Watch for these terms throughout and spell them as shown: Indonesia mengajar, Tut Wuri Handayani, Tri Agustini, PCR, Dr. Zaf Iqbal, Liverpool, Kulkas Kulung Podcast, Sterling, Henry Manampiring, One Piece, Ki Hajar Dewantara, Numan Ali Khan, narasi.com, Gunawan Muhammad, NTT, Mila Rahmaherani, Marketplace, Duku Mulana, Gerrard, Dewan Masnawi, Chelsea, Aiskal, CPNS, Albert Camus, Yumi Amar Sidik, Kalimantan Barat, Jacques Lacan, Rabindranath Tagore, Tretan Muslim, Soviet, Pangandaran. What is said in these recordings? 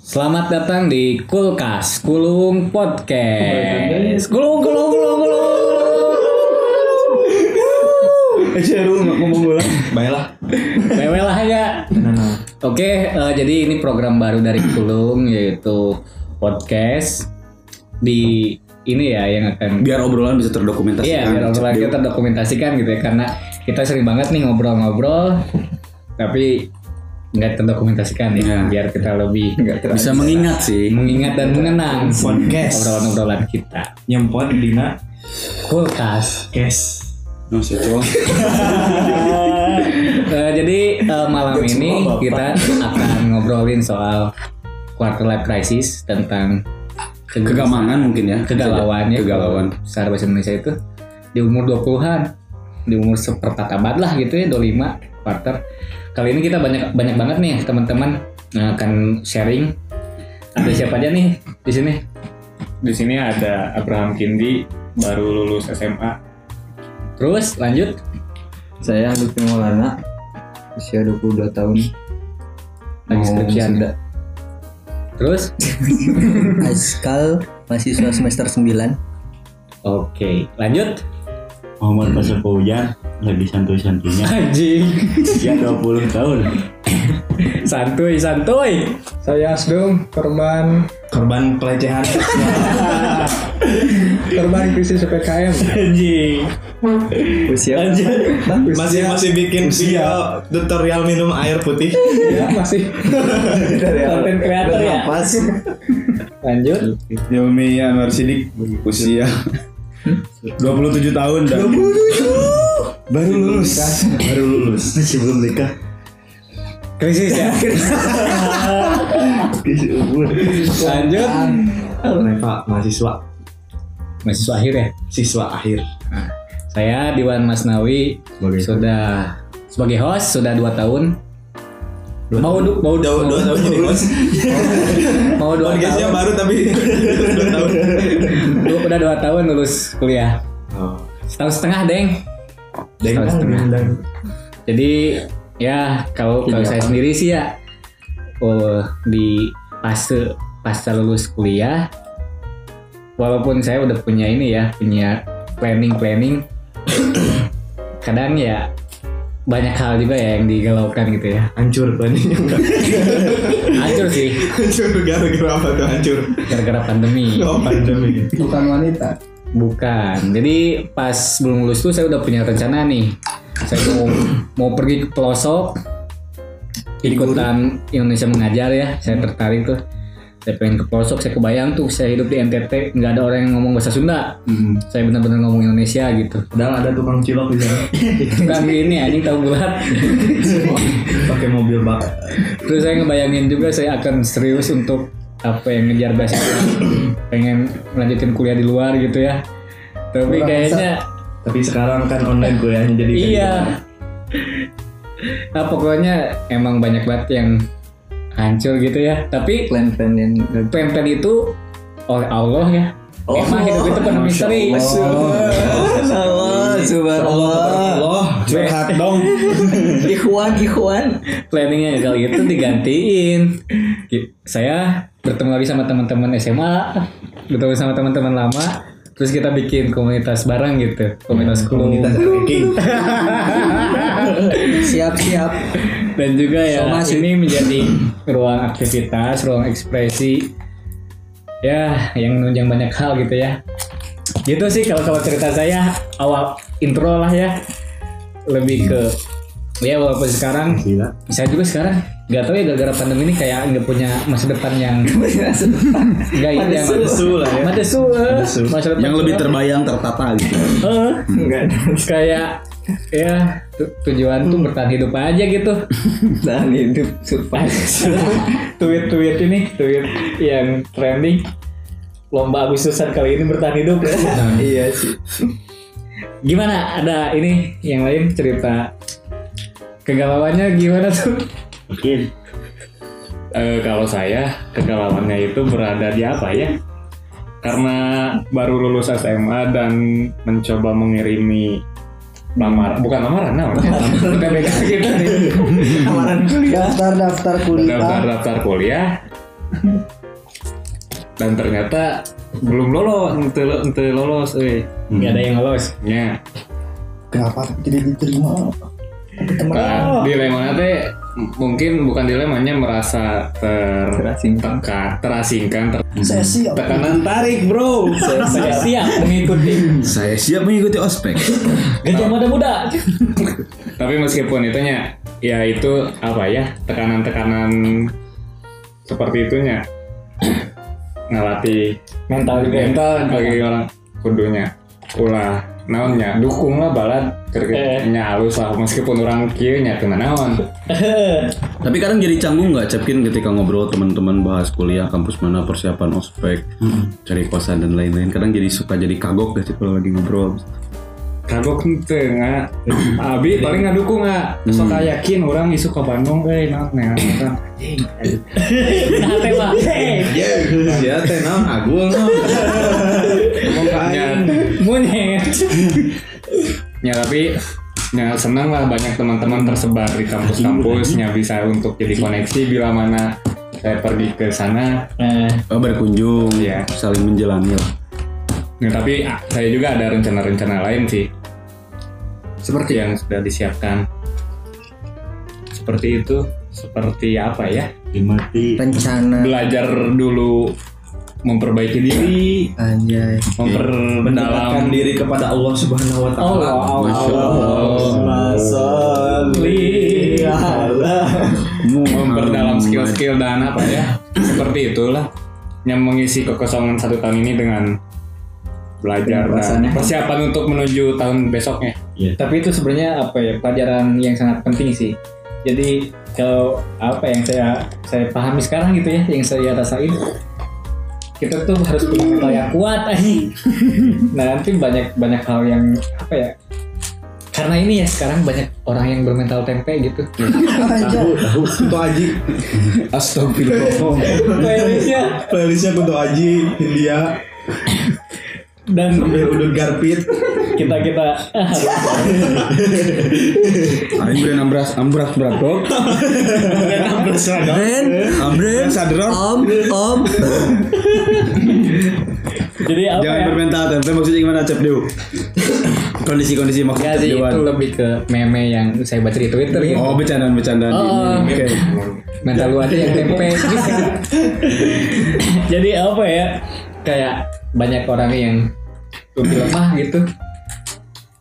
Selamat datang di Kulkas Kulung Podcast. Baiklah ya. Oke, jadi ini program baru dari Kulung yaitu podcast di ini ya yang akan biar obrolan bisa terdokumentasikan. Iya, biar obrolan kita terdokumentasikan gitu ya, karena kita sering banget nih ngobrol-ngobrol tapi nggak terdokumentasikan ya, biar kita lebih bisa mengingat sih, mengingat dan mengenang podcast obrolan-obrolan kita nyempon dina kulkas kes nus itu. Jadi malam ini kita akan ngobrolin soal quarter life crisis, tentang kegamangan mungkin ya, kegalauan secara bahasa Indonesia itu di umur 20-an, di umur seperempat abad lah gitu ya, 25 quarter. Kali ini kita banyak banget nih teman-teman akan sharing. Ada siapa aja nih di sini? Di sini ada Abraham Kindi, baru lulus SMA. Terus lanjut, saya Duku Mulana, usia 22 tahun. Lagi skripsi Anda. Terus Aiskal, mahasiswa semester 9. Oke, lanjut. Muhammad Pasepo Ujan, lebih santuy-santunya. Anjing. Usia 20 tahun. Santuy. Saya Asdum, korban pelecehan. Korban krisis PKM. Anjing. Masih bikin video tutorial minum air putih. Ya, masih. Konten kreator ya. Pas. Lanjut. Yumi Amar Sidik, usia 27 tahun dan baru lulus masih belum nikah. Krisis ya. Lanjut. Pak mahasiswa akhir ya, siswa akhir. Nah, saya Dewan Masnawi sebagai host sudah 2 tahun. Mau 2 tahun jadi host. Mau 2 tahun baru tapi 2 tahun. Udah 2 tahun lulus kuliah. Oh. Setahun setengah, Deng. Setahun setengah. Jadi ya kalau saya sendiri sih ya di pas lulus kuliah, walaupun saya udah punya planning. Kadang ya banyak hal juga ya yang digalaukan gitu ya. Hancur planning. Hancur sih. Hancur gara-gara apa tuh hancur? Gara-gara pandemi. Oh, pandemi. Bukan wanita. Bukan. Jadi pas belum lulus tuh saya udah punya rencana nih. Saya mau pergi ke pelosok, ikutan Indonesia Mengajar ya. Saya tertarik tuh. Saya pengen ke pelosok. Saya kebayang tuh saya hidup di NTT, nggak ada orang yang ngomong bahasa Sunda. Saya benar-benar ngomong Indonesia gitu. Padahal ada tukang cilok di sana. Tukang ini anjing tahu bulat. Pakai mobil bak. Terus saya ngebayangin juga saya akan serius untuk apa yang ngejar bahasa Sunda. Pengen melanjutin kuliah di luar gitu ya. Tapi tapi sekarang kan online kuliahnya jadi. Iya. Nah, pokoknya emang banyak banget yang hancur gitu ya, tapi plan-plan itu oleh Allah ya. Emang hidup itu penuh misteri. Subhanallah. Curhat dong. Ikhwan. Planningnya kalau gitu digantiin. Saya bertemu lagi sama teman-teman SMA, bertemu sama teman-teman lama, terus kita bikin komunitas bareng gitu, komunitas kulung. Siap-siap. Dan juga ya ini menjadi ruang aktivitas, ruang ekspresi ya yang menunjang banyak hal gitu ya. Gitu sih kalau cerita saya awal intro lah ya, lebih ke ya walaupun sekarang saya juga sekarang nggak tahu ya gara-gara pandemi ini kayak nggak punya masa depan yang nggak ini yang masa depan yang lebih terbayang tertata gitu. Kayak ya tujuan tuh bertahan hidup aja gitu. Bertahan hidup survive. Tweet yang trending lomba Agustusan kali ini bertahan hidup ya. Iya sih. Gimana ada ini yang lain cerita kegalauannya gimana tuh? Mungkin kalau saya kegalauannya itu berada di apa ya? Karena baru lulus SMA dan mencoba mengirimi PPK kita nih. Daftar kuliah. Dan ternyata belum lolos, ente lolos. Nggak ada yang lolos. Ya. Kenapa tidak diterima? Dilemanya teh mungkin bukan dilemanya, merasa terasingkan. Saya siap. Tekanan tarik, bro. Saya siap mengikuti. Saya siap mengikuti ospek. Gajah muda-muda. Tapi meskipun itunya, ya itu apa ya, tekanan-tekanan seperti itunya ngelatih mental bagi orang kudunya. Ulah naonnya dukung lah balad kerjanya halus lah meskipun orang kieu nya teman naon. Tapi kadang jadi canggung enggak Cepkin ketika ngobrol teman-teman bahas kuliah kampus mana, persiapan ospek, cari kosan dan lain-lain. Kadang jadi suka jadi kagok gak sih kalau lagi ngobrol. Kagok teu enggak. Abi paling ngadukung enggak. Sok yakin orang isu ka Bandung euy naon urang. Nah teh mah. Ya teh naon agung. Ngomong kain. Ya tapi ya senang lah banyak teman-teman tersebar di kampus-kampus yang bisa untuk jadi koneksi bila mana saya pergi ke sana berkunjung ya, saling menjalani. Nah tapi saya juga ada rencana-rencana lain sih seperti yang sudah disiapkan. Seperti itu, seperti apa ya? Rencana belajar dulu, memperbaiki diri, memperdalam diri kepada Allah Subhanahu Wa Taala. Memperdalam skill-skill dan apa ya, seperti itulah yang mengisi kekosongan satu tahun ini dengan belajar dan persiapan untuk menuju tahun besoknya. Yeah. Tapi itu sebenarnya apa ya, pelajaran yang sangat penting sih. Jadi kalau apa yang saya pahami sekarang gitu ya, yang saya rasain, kita tuh harus punya mental yang kuat aja. Nah nanti banyak hal yang apa ya, karena ini ya sekarang banyak orang yang bermental tempe gitu. Tahu kutu aji. Astagfirullah. Playlistnya kutu aji India. Dan sambil udah garpit kita hari ini ambras sadrop. Jadi apa? Jangan bermental tempe maksudnya gimana Cep Dew? Kondisi maksudnya Cep Dewan. Itu lebih ke meme yang saya baca di Twitter gitu. Oh, bercandaan. Oh, oke. Mental lu aja yang tempe. Jadi apa ya? Kayak banyak orang yang lebih lemah gitu.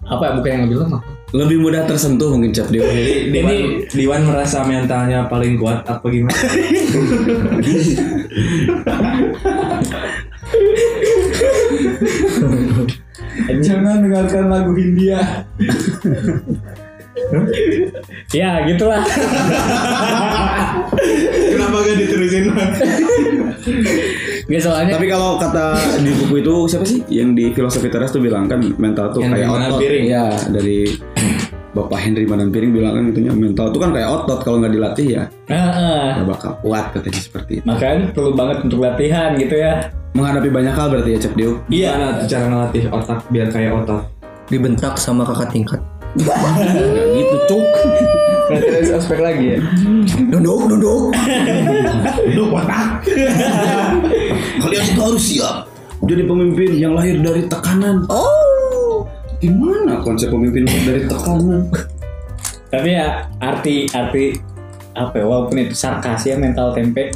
Apa bukan yang lebih lemah? Lebih mudah tersentuh mungkin Cap Dewan. Jadi Dewan merasa mentalnya paling kuat apa gimana? Jangan dengarkan lagu Hindia. Ya gitulah. Kenapa gak diterusin? Gak soalnya. Tapi kalau kata di buku itu siapa sih yang di filosofi teras tuh bilang kan mental tuh Henry kayak otot. Ya dari Bapak Henry Manampiring bilang kan gitunya, mental tuh kan kayak otot, kalau nggak dilatih ya nggak bakal kuat katanya seperti itu. Makanya perlu banget untuk latihan gitu ya. Menghadapi banyak hal berarti ya Cep Dew. Iya. Nah, cara ngelatih otak biar kayak otot. Dibentak sama kakak tingkat. Gak gitu cuk. Nanti ada ospek lagi ya. Duduk watak. Kalian itu harus siap jadi pemimpin yang lahir dari tekanan. Oh, gimana konsep pemimpin dari tekanan? Tapi ya arti apa ya, walaupun itu sarkas ya mental tempe,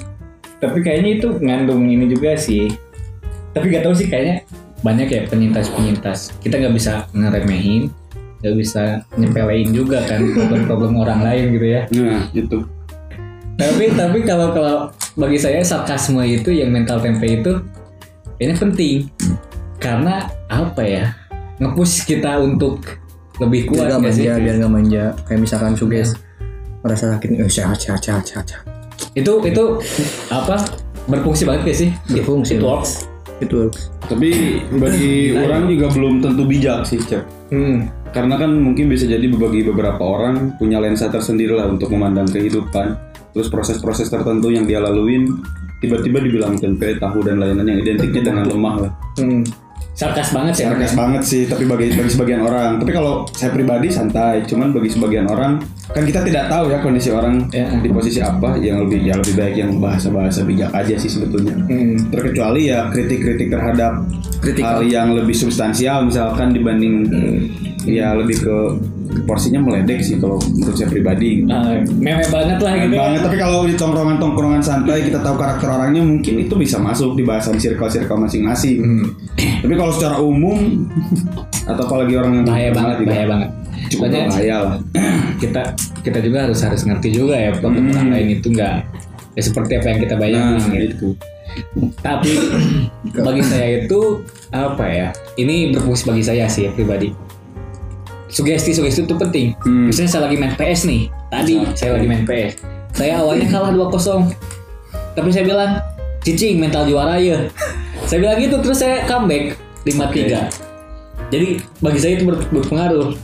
tapi kayaknya itu ngandung ini juga sih. Tapi gak tahu sih, kayaknya banyak ya penyintas-penyintas. Kita gak bisa ngeremehin, gak bisa nyepelein juga kan problem-problem orang lain gitu ya. Nah gitu. Tapi kalau bagi saya sarkasme itu yang mental tempe itu ini penting, karena apa ya, nge-push kita untuk lebih kuat. Gak manja, biar gak manja. Kayak misalkan suges merasa sakit, sehat. Itu apa, berfungsi banget gak sih? Berfungsi. It works. Tapi bagi orang juga belum tentu bijak sih Cep. Karena kan mungkin bisa jadi bagi beberapa orang punya lensa tersendiri lah untuk memandang kehidupan. Terus proses-proses tertentu yang dia laluin tiba-tiba dibilang tempe, tahu dan lainnya yang identiknya dengan lemah lah. Sarkas banget sih. Sarkas banget sih, tapi bagi sebagian orang. Tapi kalau saya pribadi santai, cuman bagi sebagian orang kan kita tidak tahu ya kondisi orang di posisi apa, yang lebih baik yang bahasa-bahasa bijak aja sih sebetulnya. Terkecuali ya kritik-kritik terhadap hal yang lebih substansial misalkan dibanding ya lebih ke porsinya meledek sih kalau menurut saya pribadi. Meme banget lah gitu. Banget, tapi kalau di tongkrongan-tongkrongan santai kita tahu karakter orangnya, mungkin itu bisa masuk di bahasan circle-circle masing-masing. Tapi kalau secara umum atau apalagi orang yang bahaya banget. Cukup bahaya lah. Kita juga harus ngerti juga ya orang lain itu enggak ya seperti apa yang kita bayangin gitu. Tapi bagi saya itu apa ya? Ini berfungsi bagi saya sih ya, pribadi. Sugesti itu penting. Misalnya saya lagi main PS nih. Saya awalnya kalah 2-0. Tapi saya bilang, cicing mental juara ya. Saya bilang gitu, terus saya comeback 5-3. Jadi bagi saya itu berpengaruh.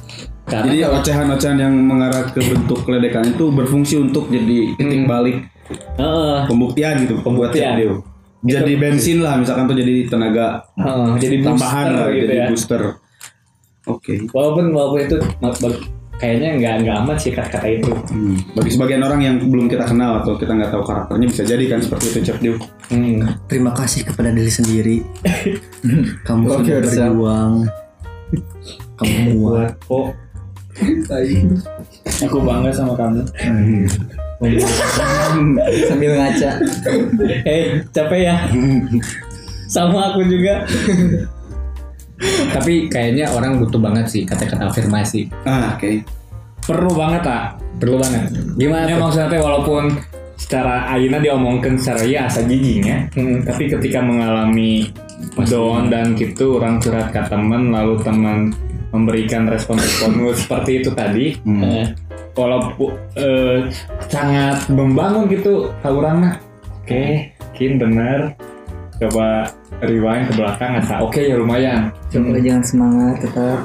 Karena jadi ocehan-ocehan yang mengarah ke bentuk keledekan itu berfungsi untuk jadi titik balik pembuktian gitu, pembuatan video. Jadi bensin lah misalkan tuh, jadi tenaga, jadi tambahan lah, gitu jadi booster. Oke. Walaupun itu kayaknya nggak amat sih kata-kata itu. Bagi sebagian orang yang belum kita kenal atau kita nggak tahu karakternya, bisa jadi kan seperti itu, Chef Diu. Terima kasih kepada diri sendiri. Kamu sudah berjuang. Kamu kuat. Aku bangga sama kamu. Sambil ngaca. Capek ya. Sama aku juga. Tapi kayaknya orang butuh banget sih kata-kata afirmasi. Perlu banget lah. Perlu banget. Gimana? Ya maksudnya walaupun secara ayeuna diomongkan secara ya asa jijinya, tapi ketika mengalami down dan gitu, orang curhat ke teman, lalu teman memberikan respon seperti itu tadi, walaupun sangat membangun gitu, orang mah. Mungkin benar. Coba rewind ke belakang asa. Ya lumayan. Coba jangan semangat tetap.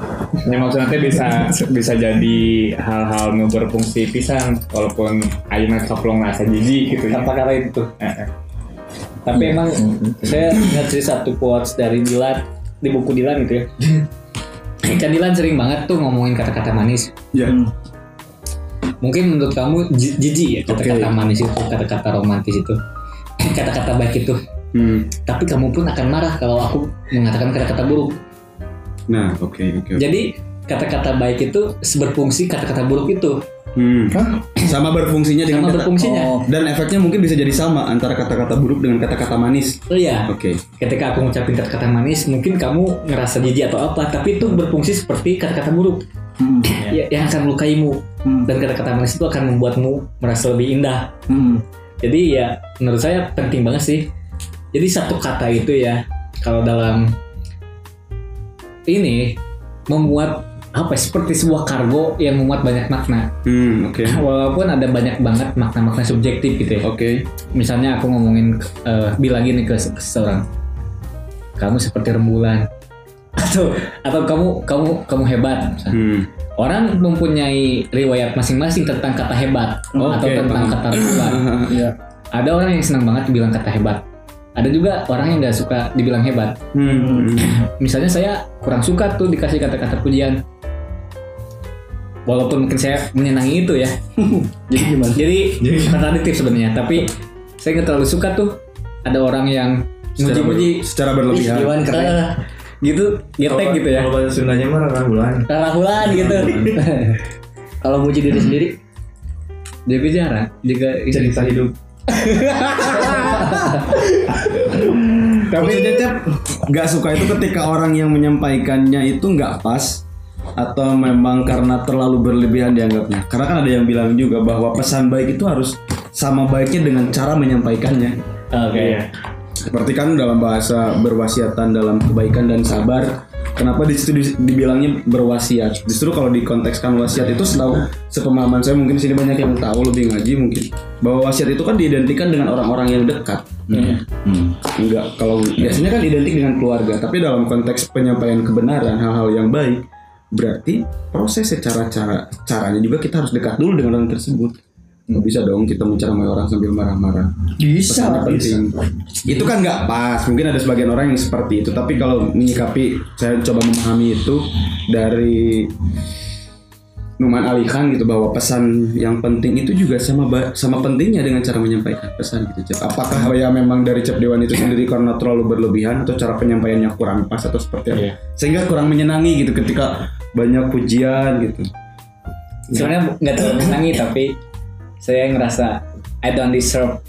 Ya maksudnya nanti bisa jadi hal-hal nu berfungsi pisan walaupun ayeuna soplong asa jijik gitu. Tanpa kata itu. Tapi emang saya ngerti satu quotes dari Dilan di buku Dilan gitu ya. Kan Dilan sering banget tuh ngomongin kata-kata manis. Iya. Mungkin menurut kamu jijik ya kata-kata manis itu, kata-kata romantis itu, kata-kata baik itu. Tapi kamu pun akan marah kalau aku mengatakan kata-kata buruk. Nah, oke. Jadi kata-kata baik itu berfungsi kata-kata buruk itu. Sama berfungsinya dengan berfungsinya. Dan efeknya mungkin bisa jadi sama antara kata-kata buruk dengan kata-kata manis. Oh iya. Ketika aku ngucapin kata-kata manis, mungkin kamu ngerasa jijik atau apa, tapi itu berfungsi seperti kata-kata buruk. Yang akan melukaimu. Dan kata-kata manis itu akan membuatmu merasa lebih indah. Jadi ya menurut saya penting banget sih. Jadi satu kata itu ya, kalau dalam ini memuat seperti sebuah kargo yang memuat banyak makna. Walaupun ada banyak banget makna-makna subjektif gitu ya. Misalnya aku ngomongin bilang gini ke seseorang, kamu seperti rembulan, atau kamu hebat. Orang mempunyai riwayat masing-masing tentang kata hebat atau tentang kata rembulan. Ada orang yang senang banget bilang kata hebat. Ada juga orang yang gak suka dibilang hebat. Misalnya saya kurang suka tuh dikasih kata-kata pujian. Walaupun mungkin saya menyenangi itu ya. Jadi gimana? Jadi kontradiktif sebenarnya. Tapi saya gak terlalu suka tuh ada orang yang muji-muji secara berlebihan. Gitu, getek gitu ya. Kalau bahasa Sundanya mah rangkulan gitu. Kalau muji diri sendiri, dia bicara cerita hidup. Tapi Cep nggak suka itu ketika orang yang menyampaikannya itu nggak pas atau memang karena terlalu berlebihan dianggapnya. Karena kan ada yang bilang juga bahwa pesan baik itu harus sama baiknya dengan cara menyampaikannya. Seperti kan dalam bahasa berwasiatan dalam kebaikan dan sabar. Kenapa di situ dibilangnya berwasiat? Justru kalau dikonteskan wasiat itu setahu sepemahaman saya, mungkin sini banyak yang tahu lebih ngaji mungkin, bahwa wasiat itu kan diidentikan dengan orang-orang yang dekat. Enggak, kalau biasanya kan identik dengan keluarga, tapi dalam konteks penyampaian kebenaran, hal-hal yang baik, berarti proses secara caranya juga kita harus dekat dulu dengan orang tersebut. Nggak bisa dong kita menceramai orang sambil marah-marah. Bisa, penting. Itu kan nggak pas. Mungkin ada sebagian orang yang seperti itu. Tapi kalau menyikapi, saya coba memahami itu dari Numan Ali Khan gitu, bahwa pesan yang penting itu juga sama pentingnya dengan cara menyampaikan pesan gitu. Apakah ya memang dari Cep Dewan itu sendiri karena terlalu berlebihan, atau cara penyampaiannya kurang pas, atau seperti apa? Sehingga kurang menyenangi gitu ketika banyak pujian gitu. Sebenarnya nggak terlalu menyenangi, tapi saya ngerasa I don't deserve,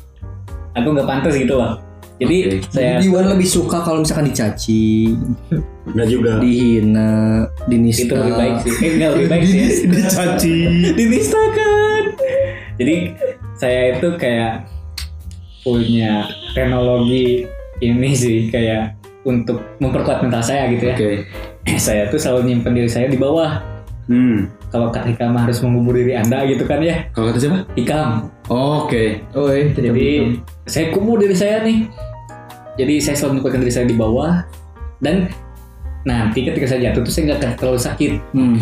aku nggak pantas gitu loh. Jadi saya Diwan lebih suka kalau misalkan dicaci, nggak juga dihina, dinista. Itu lebih baik sih. Nggak lebih baik sih. Dicaci, dinistakan. Jadi saya itu kayak punya teknologi ini sih, kayak untuk memperkuat mental saya gitu ya. Saya tuh selalu nyimpen diri saya di bawah. Kalau kata Hikam harus mengubur diri Anda gitu kan ya. Kalau kata siapa? Hikam. Jadi saya kubur diri saya nih. Jadi saya selalu menempatkan diri saya di bawah, dan nanti ketika saya jatuh tuh saya nggak terlalu sakit.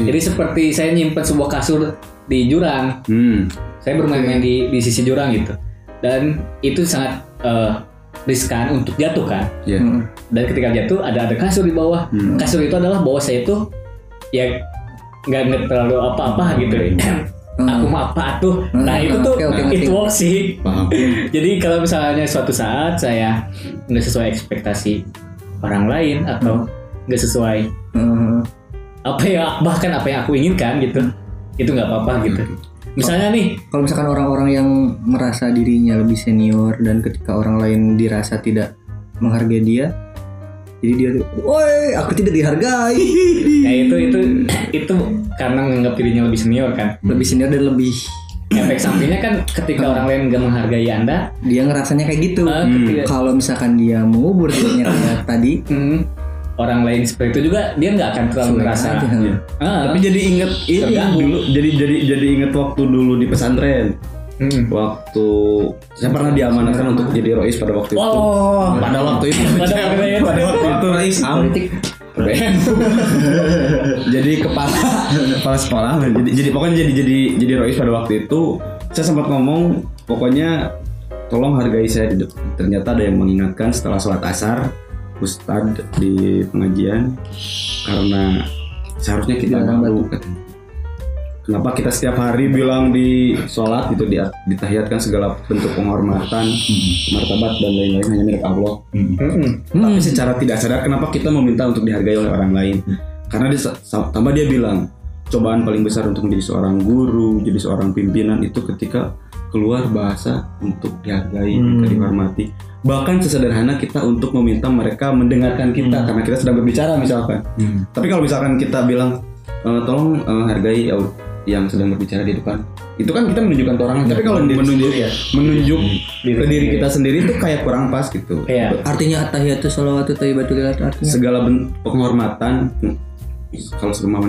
Jadi seperti saya nyimpan sebuah kasur di jurang. Saya bermain-main di sisi jurang gitu. Dan itu sangat riskan untuk jatuh kan. Dan ketika jatuh ada kasur di bawah. Kasur itu adalah bawah saya itu ya. Nggak terlalu apa-apa gitu. Aku mah apa tuh. Nah itu tuh it works sih. Jadi kalau misalnya suatu saat saya nggak sesuai ekspektasi orang lain, atau nggak sesuai apa ya, bahkan apa yang aku inginkan gitu, itu nggak apa-apa gitu. Misalnya nih, kalau misalkan orang-orang yang merasa dirinya lebih senior, dan ketika orang lain dirasa tidak menghargai dia, jadi dia, woi, aku tidak dihargai. Ya itu karena menganggap dirinya lebih senior kan. Lebih senior dan lebih. Efek sampingnya kan ketika orang lain nggak menghargai Anda, dia ngerasanya kayak gitu. Kalau misalkan dia mengubur dirinya tadi, orang lain seperti itu juga dia nggak akan terlalu ngerasa. Tapi jadi inget ini dulu, jadi inget waktu dulu di pesantren. Waktu saya pernah diamanatkan untuk jadi rois pada waktu itu. Pada waktu itu rois politik. Jadi kepala sekolah. Jadi pokoknya jadi rois pada waktu itu. Saya sempat ngomong, pokoknya tolong hargai saya di depan. Ternyata ada yang mengingatkan setelah sholat asar, Ustadz di pengajian, karena seharusnya kita malu. Kenapa kita setiap hari bilang di sholat itu ditahiyatkan segala bentuk penghormatan, martabat dan lain-lain hanya milik Allah. Tapi secara tidak sadar kenapa kita meminta untuk dihargai oleh orang lain? Karena dia bilang cobaan paling besar untuk menjadi seorang guru, jadi seorang pimpinan itu ketika keluar bahasa untuk dihargai, untuk dihormati. Bahkan sesederhana kita untuk meminta mereka mendengarkan kita karena kita sedang berbicara misalkan. Tapi kalau misalkan kita bilang tolong hargai yang sedang berbicara di depan, itu kan kita menunjukkan orang, tapi kalau menunjuk ke diri kita sendiri itu kayak kurang pas gitu. Artinya attahiyatu shalawatu thayyibatu lillah, artinya segala penghormatan, kalau segala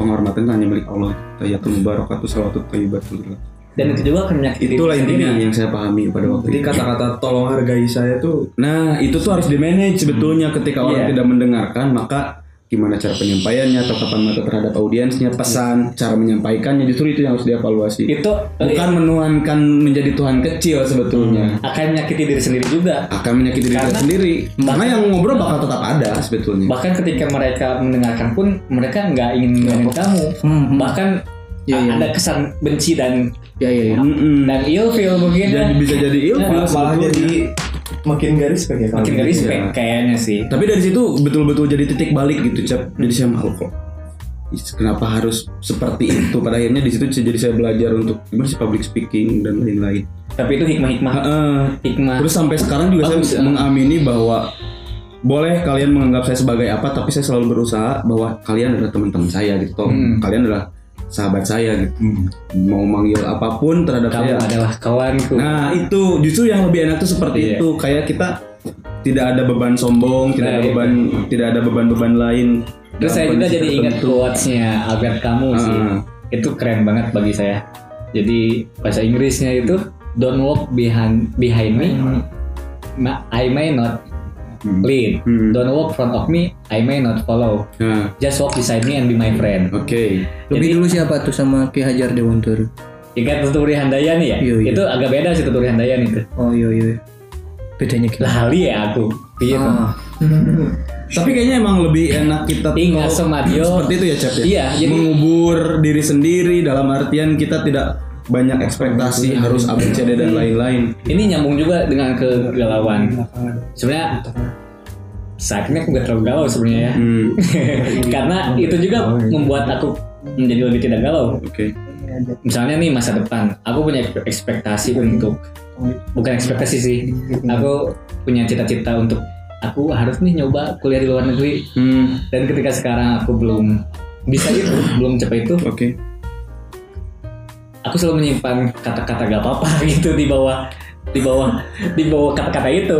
penghormatan hanya milik Allah. Attahiyatu mubarakatu shalawatu thayyibatu lillah. Dan itu juga menyakiti. Itulah intinya yang saya pahami pada waktu itu. Jadi kata-kata tolong hargai saya tuh, nah itu tuh harus dimanage sebetulnya. Ketika orang tidak mendengarkan, maka gimana cara penyampaiannya, tatapan mata terhadap audiensnya, pesan, cara menyampaikannya, justru itu yang harus dievaluasi. Itu bukan menuankan menjadi Tuhan kecil sebetulnya. Akan menyakiti diri sendiri juga. Akan menyakiti diri sendiri. Karena yang ngobrol bakal tetap ada sebetulnya. Bahkan ketika mereka mendengarkan pun mereka nggak ingin mendengarkan kamu. Bahkan ada kesan benci dan dan ilfil mungkin. Jadi bisa jadi ilfil, malah jadi makin gak respect ya. Makin gak respect kayaknya sih. Tapi dari situ betul-betul jadi titik balik gitu, Cep. Jadi saya malu kok, kenapa harus seperti itu. Pada akhirnya di situ jadi saya belajar untuk gimana sih public speaking dan lain-lain. Tapi itu hikmah-hikmah. Hikmah. Terus sampai sekarang juga saya mengamini bahwa boleh kalian menganggap saya sebagai apa, tapi saya selalu berusaha bahwa kalian adalah teman-teman saya gitu. Kalian adalah sahabat saya gitu. Mau manggil apapun terhadap kamu saya adalah kawanku. Nah itu justru yang lebih enak tuh seperti itu. Kayak kita tidak ada beban sombong, tidak ada beban lain. Terus saya juga jadi ingat quotes-nya Albert Camus sih. Itu keren banget bagi saya. Jadi bahasa Inggrisnya itu don't walk behind me, I may not lead. Don't walk front of me, I may not follow. Just walk beside me and be my friend. Lebih dulu siapa tuh sama Ki Hajar Dewantara? Jika Tut Wuri Handayani ya, yo, yo. Itu agak beda sih Tut Wuri Handayani itu. Oh iya iya. Bedanya kita lali ya aku. Iya. Ah. Tapi kayaknya emang lebih enak kita seperti itu ya Cap ya. Iya, jadi mengubur diri sendiri dalam artian kita tidak banyak ekspektasi harus ABCD dan lain-lain. Ini nyambung juga dengan kegalauan. Sebenarnya saat ini aku gak terlalu galau sebenarnya ya. Karena itu juga membuat aku menjadi lebih tidak galau. Okay. Misalnya nih masa depan, aku punya ekspektasi untuk bukan ekspektasi sih. Aku punya cita-cita untuk aku harus nih nyoba kuliah di luar negeri. Dan ketika sekarang aku belum bisa itu, belum capai itu. Okay. Aku selalu menyimpan kata-kata gak apa-apa gitu di bawah kata-kata itu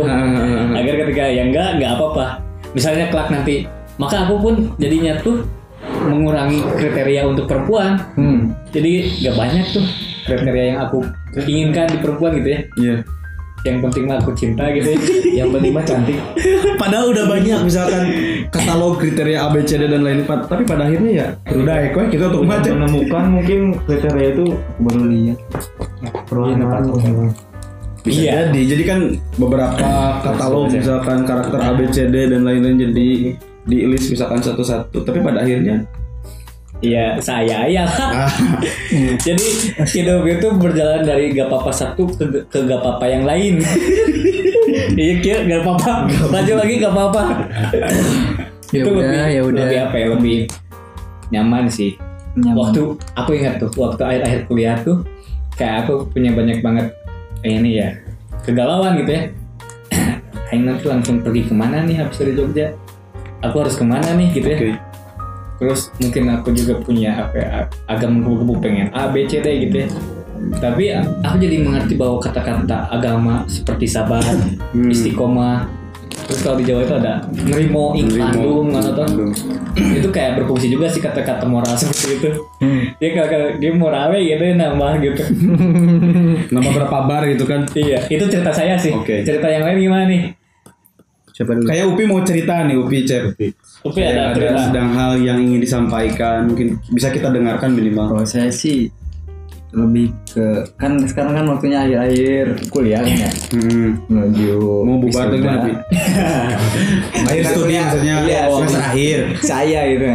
agar ketika yang nggak apa-apa misalnya kelak nanti, maka aku pun jadinya tuh mengurangi kriteria untuk perempuan. Jadi nggak banyak tuh kriteria yang aku inginkan di perempuan gitu ya. Yeah. Yang penting mah aku cinta gitu ya. Yang penting mah cantik. Padahal udah banyak misalkan katalog kriteria A, B, C, D dan lain lain, tapi pada akhirnya ya udah ekwe kita untuk menemukan mungkin kriteria itu baru lihat perubahan. Bisa jadi. Jadi kan beberapa katalog misalkan karakter A, B, C, D dan lain-lain jadi di list misalkan satu-satu, tapi pada akhirnya iya, saya ya. Jadi hidup itu berjalan dari gak apa-apa satu ke gak apa-apa yang lain. Iya, kira gak apa-apa. Lanjut lagi gak apa-apa. Itu lebih lebih nyaman sih. Nyaman. Waktu aku ingat tuh, waktu akhir-akhir kuliah tuh, kayak aku punya banyak banget ini ya kegalauan gitu ya. Aing nanti langsung pergi kemana nih habis dari Jogja? Aku harus kemana nih gitu ya? Okay. Terus mungkin aku juga punya agak menggebu-gebu pengen A, B, C, D gitu ya. Tapi aku jadi mengerti bahwa kata-kata agama seperti sabar, istiqomah. Terus kalau di Jawa itu ada nerimo, iklandung, atau itu kayak berfungsi juga sih kata-kata moral seperti itu. Dia kalau dia moralnya gitu nambah gitu. Nambah berapa bar gitu kan. Iya, itu cerita saya sih. Okay. Cerita yang lain gimana nih? Kayak Upi mau cerita nih, Upi Cep. Upi ada sedang hal yang ingin disampaikan, mungkin bisa kita dengarkan minimal. Oh, saya sih lebih ke kan sekarang kan waktunya akhir-akhir kuliah ya. Menuju mau bubar tuh kan, Upi. Akhir studi maksudnya, semester akhir. Saya gitu.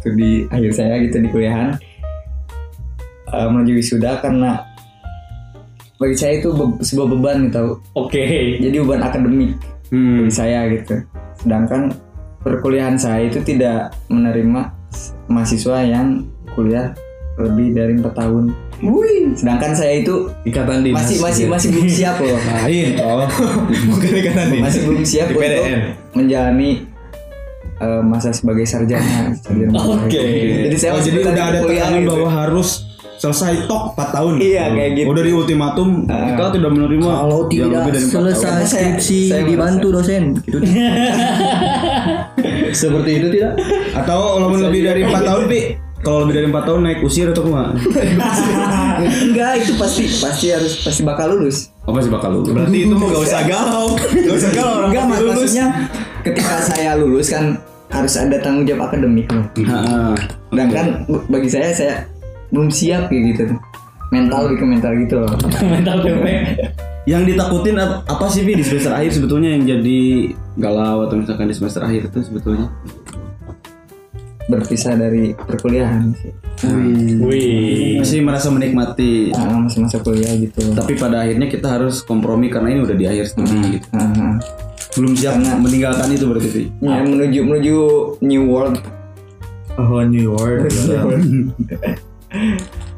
Studi akhir saya gitu di kuliahan. Menuju wisuda karena bagi saya itu sebuah beban gitu. Oke. Jadi beban akademik. Bagi saya gitu. Sedangkan perkuliahan saya itu tidak menerima mahasiswa yang kuliah lebih dari 4 tahun. Wih, sedangkan saya itu ikatan dinas. Masih belum siap loh. Bukan ikatan dinas. Masih belum siap untuk menjalani masa sebagai sarjana. Oke. Jadi saya jadi udah ada tekanan gitu. Bahwa harus selesai tok 4 tahun. Iya kayak gitu. Udah di ultimatum kita tidak menerima kalau tidak selesai skripsi dibantu dosen. Gitu. Seperti itu tidak? Atau walaupun lebih dari 4 tahun, Pi. Kalau lebih dari 4 tahun naik usir atau kumaha? Enggak, itu pasti bakal lulus. Oh, pasti bakal lulus. Berarti itu enggak usah galau. Enggak usah galau orang. Enggak, maksudnya ketika saya lulus kan harus ada tanggung jawab akademik. Heeh. Dan kan bagi saya belum siap kayak gitu. Mental gitu loh. Mental dempet. Yang ditakutin apa sih Bi di semester akhir sebetulnya yang jadi galau atau misalkan di semester akhir itu sebetulnya? Berpisah dari perkuliahan sih. Wih. Masih merasa menikmati masa kuliah gitu. Tapi pada akhirnya kita harus kompromi karena ini udah di akhir semester gitu. Belum siap karena meninggalkan itu berarti Bi. Ya, menuju new world. Oh, new world.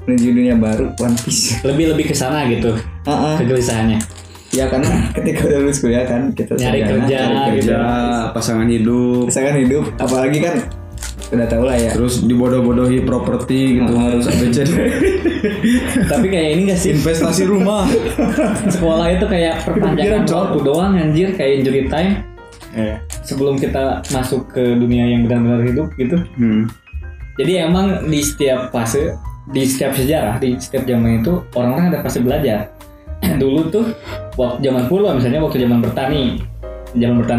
Menuju dunia baru, One Piece. Lebih ke sana gitu. Kegelisahannya. Ya karena ketika udah lulus kuliah kan kita nyari kerja, pasangan hidup, apalagi kan udah tau lah ya. Terus dibodoh-bodohi properti gitu, harus ABC. Tapi kayak ini enggak sih investasi rumah. Sekolah itu kayak perpanjangan waktu doang anjir, kayak injury time. Sebelum kita masuk ke dunia yang benar-benar hidup gitu. Jadi emang di setiap fase, di setiap sejarah, di setiap zaman itu orang-orang ada fase belajar. Dulu tuh waktu zaman purba misalnya, waktu zaman bertani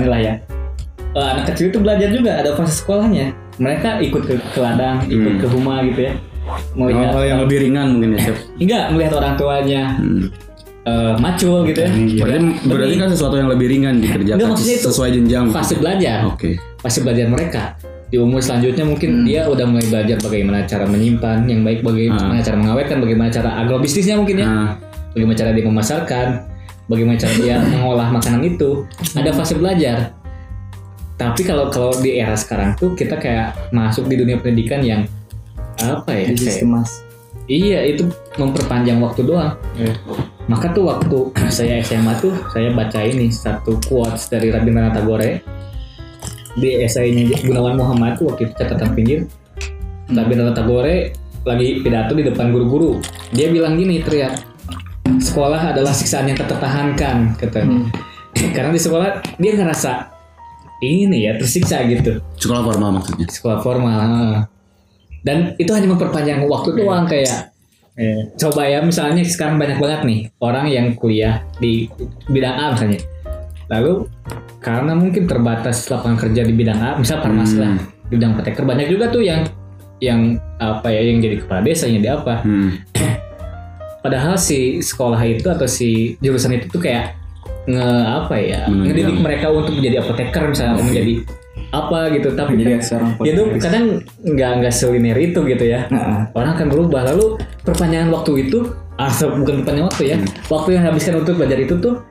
lah ya. Anak kecil itu belajar juga, ada fase sekolahnya. Mereka ikut ke ladang, ikut ke rumah gitu ya. Hal yang lebih ringan mungkin ya, Chef. Enggak, melihat orang tuanya macul gitu ya. Berarti kan sesuatu yang lebih ringan dikerjakan. Nggak, maksudnya itu sesuai jenjang fase belajar. Oke. Fase belajar mereka di umur selanjutnya mungkin dia udah mulai belajar bagaimana cara menyimpan yang baik, bagaimana cara mengawetkan, bagaimana cara agrobisnisnya mungkin ya. Bagaimana cara dia memasarkan, bagaimana cara dia mengolah makanan itu. Ada fase belajar. Tapi kalau di era sekarang tuh kita kayak masuk di dunia pendidikan yang apa ya? Iya, itu memperpanjang waktu doang. Maka tuh waktu saya SMA tuh saya baca ini satu quotes dari Rabindranath Tagore di esainya Gunawan Muhammad tuh waktu itu catatan pinggir. Rabindranath Tagore lagi pidato di depan guru-guru. Dia bilang gini, teriak, "Sekolah adalah siksaan yang tertahankan," katanya. Karena di sekolah dia ngerasa ini ya tersiksa gitu. Sekolah formal maksudnya. Sekolah formal. Dan itu hanya memperpanjang waktu doang kayak. Coba ya misalnya sekarang banyak banget nih orang yang kuliah di bidang A misalnya. Lalu karena mungkin terbatas lapangan kerja di bidang A, misal farmasi lah, bidang peteker banyak juga tuh yang apa ya yang jadi kepala desa, yang jadi apa. Padahal si sekolah itu atau si jurusan itu tuh kayak ngedidik mereka untuk menjadi apoteker misalnya, menjadi apa gitu, tapi itu kadang nggak seliner itu gitu ya. Orang akan berubah, lalu perpanjangan waktu itu bukan perpanjangan waktu ya, waktu yang habiskan untuk belajar itu tuh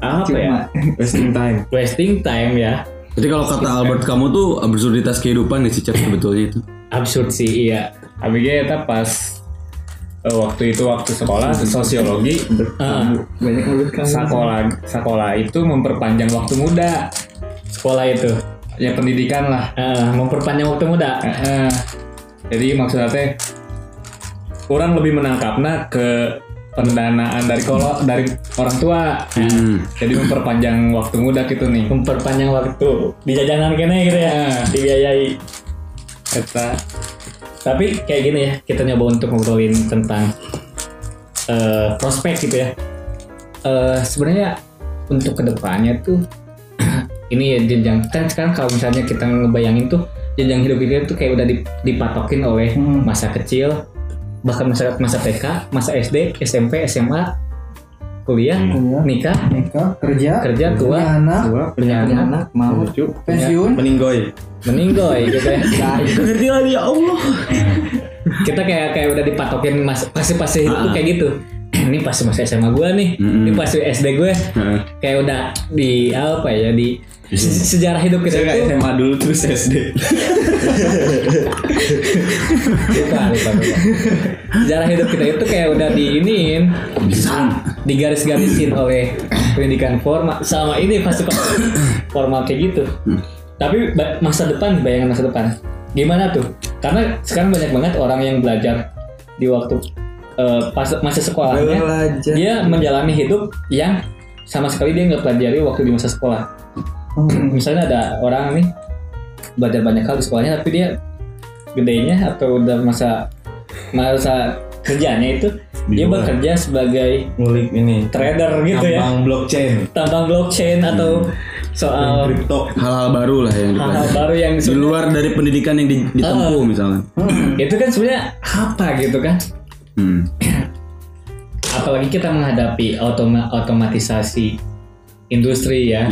apa ya, wasting time ya. Jadi kalau kata Albert Camus tuh absurditas kehidupan sih sebetulnya itu. Absurd sih, iya. Habisnya kita pas waktu itu waktu sekolah sosiologi sekolah itu memperpanjang waktu muda. Sekolah itu ya pendidikan lah, memperpanjang waktu muda. Jadi maksudnya orang lebih menangkapnya ke pendanaan dari orang tua. Jadi memperpanjang waktu muda gitu nih, memperpanjang waktu di jajanan kene gitu ya, dibiayai. Tapi kayak gini ya, kita nyoba untuk ngobrolin tentang prospek gitu ya. Sebenarnya untuk kedepannya tuh ini ya jenjang. Kan sekarang kalau misalnya kita ngebayangin tuh jenjang hidup kita tuh kayak udah dipatokin oleh masa kecil, bahkan masa TK, masa SD, SMP, SMA, kuliah, nikah, kerja, tua, punya anak, mau cucu, pensiun, meninggoy gitu ya. Ngerti lagi ya Allah. Kita kayak udah dipatokin pas itu tuh kayak gitu. Ini pas masa SMA gue nih, ini pas SD gue, kayak udah di apa ya, di sejarah hidup kita itu. SMA dulu terus SD. Lupa. Sejarah hidup kita itu kayak udah digaris-garisin oleh pendidikan formal sama ini pas formal kayak gitu. Tapi bayangan masa depan gimana tuh? Karena sekarang banyak banget orang yang belajar di waktu pas masa sekolahnya. Belajar. Dia menjalani hidup yang sama sekali dia nggak pelajari waktu di masa sekolah. Misalnya ada orang nih belajar banyak hal di sekolahnya, tapi dia gedenya atau udah masa kerjanya itu dia bekerja sebagai ngulik ini trader gitu, tambang blockchain atau soal kripto, hal-hal baru lah yang di luar dari pendidikan yang ditempuh misalnya. Itu kan sebenarnya apa gitu kan. Apalagi kita menghadapi otomatisasi industri ya.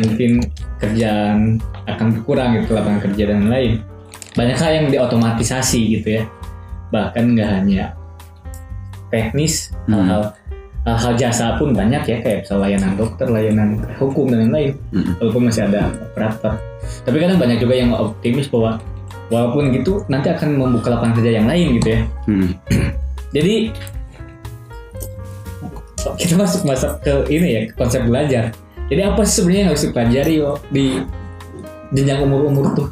Mungkin kerjaan akan berkurang gitu, lapangan kerja dan lain. Banyak hal yang diotomatisasi gitu ya. Bahkan nggak hanya teknis, hal-hal jasa pun banyak ya, kayak layanan dokter, layanan hukum dan lain-lain. Walaupun masih ada operator. Tapi kadang banyak juga yang optimis bahwa walaupun gitu nanti akan membuka lapangan kerja yang lain gitu ya. Jadi kita masuk ke ini ya, ke konsep belajar. Jadi apa sih sebenarnya yang harus dipelajari di jenjang umur-umur tuh?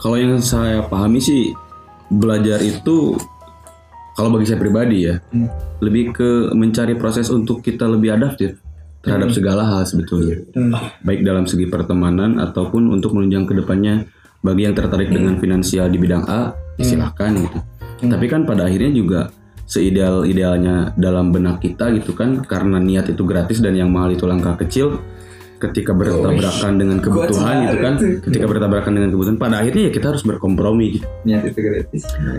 Kalau yang saya pahami sih belajar itu, kalau bagi saya pribadi ya, lebih ke mencari proses untuk kita lebih adaptif terhadap segala hal sebetulnya, baik dalam segi pertemanan ataupun untuk menunjang kedepannya. Bagi yang tertarik dengan finansial di bidang A, silahkan gitu. Tapi kan pada akhirnya juga seideal-idealnya dalam benak kita gitu kan, karena niat itu gratis dan yang mahal itu langkah kecil. ketika bertabrakan dengan kebutuhan gitu kan, ketika bertabrakan dengan kebutuhan pada akhirnya ya kita harus berkompromi gitu.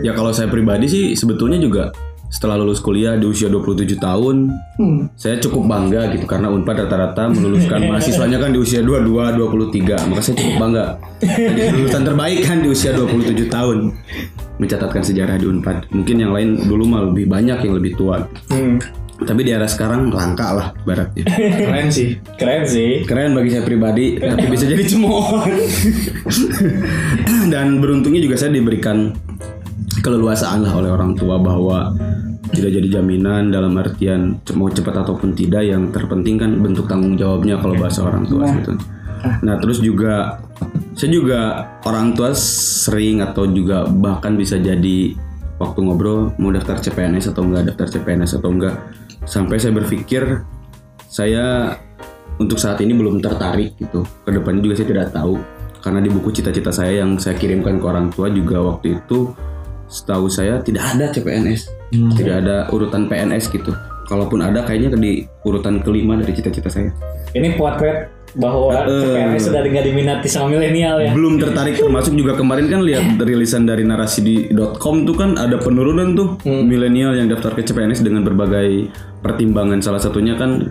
Ya kalau saya pribadi sih sebetulnya juga setelah lulus kuliah di usia 27 tahun, saya cukup bangga gitu karena UNPAD rata-rata meluluskan mahasiswanya kan di usia 22-23. Maka saya cukup bangga. Jadi lulusan terbaik kan di usia 27 tahun. Mencatatkan sejarah di UNPAD. Mungkin yang lain dulu mah lebih banyak yang lebih tua. Tapi di era sekarang langka lah baratnya. Keren sih. Keren bagi saya pribadi, tapi bisa jadi cemohan. Dan beruntungnya juga saya diberikan keleluasaan lah oleh orang tua bahwa tidak jadi jaminan dalam artian mau cepat ataupun tidak, yang terpenting kan bentuk tanggung jawabnya kalau bahasa orang tua sebetulnya. Nah, terus juga saya juga orang tua sering atau juga bahkan bisa jadi waktu ngobrol mau daftar CPNS atau enggak, sampai saya berpikir saya untuk saat ini belum tertarik gitu. Kedepannya juga saya tidak tahu karena di buku cita-cita saya yang saya kirimkan ke orang tua juga waktu itu setahu saya tidak ada CPNS, tidak ada urutan PNS gitu. Kalaupun ada kayaknya di urutan kelima dari cita-cita saya. Ini potret bahwa CPNS sudah tidak diminati sama milenial ya. Belum tertarik, termasuk juga kemarin kan lihat rilisan dari narasi.com tuh kan ada penurunan tuh milenial yang daftar ke CPNS dengan berbagai pertimbangan. Salah satunya kan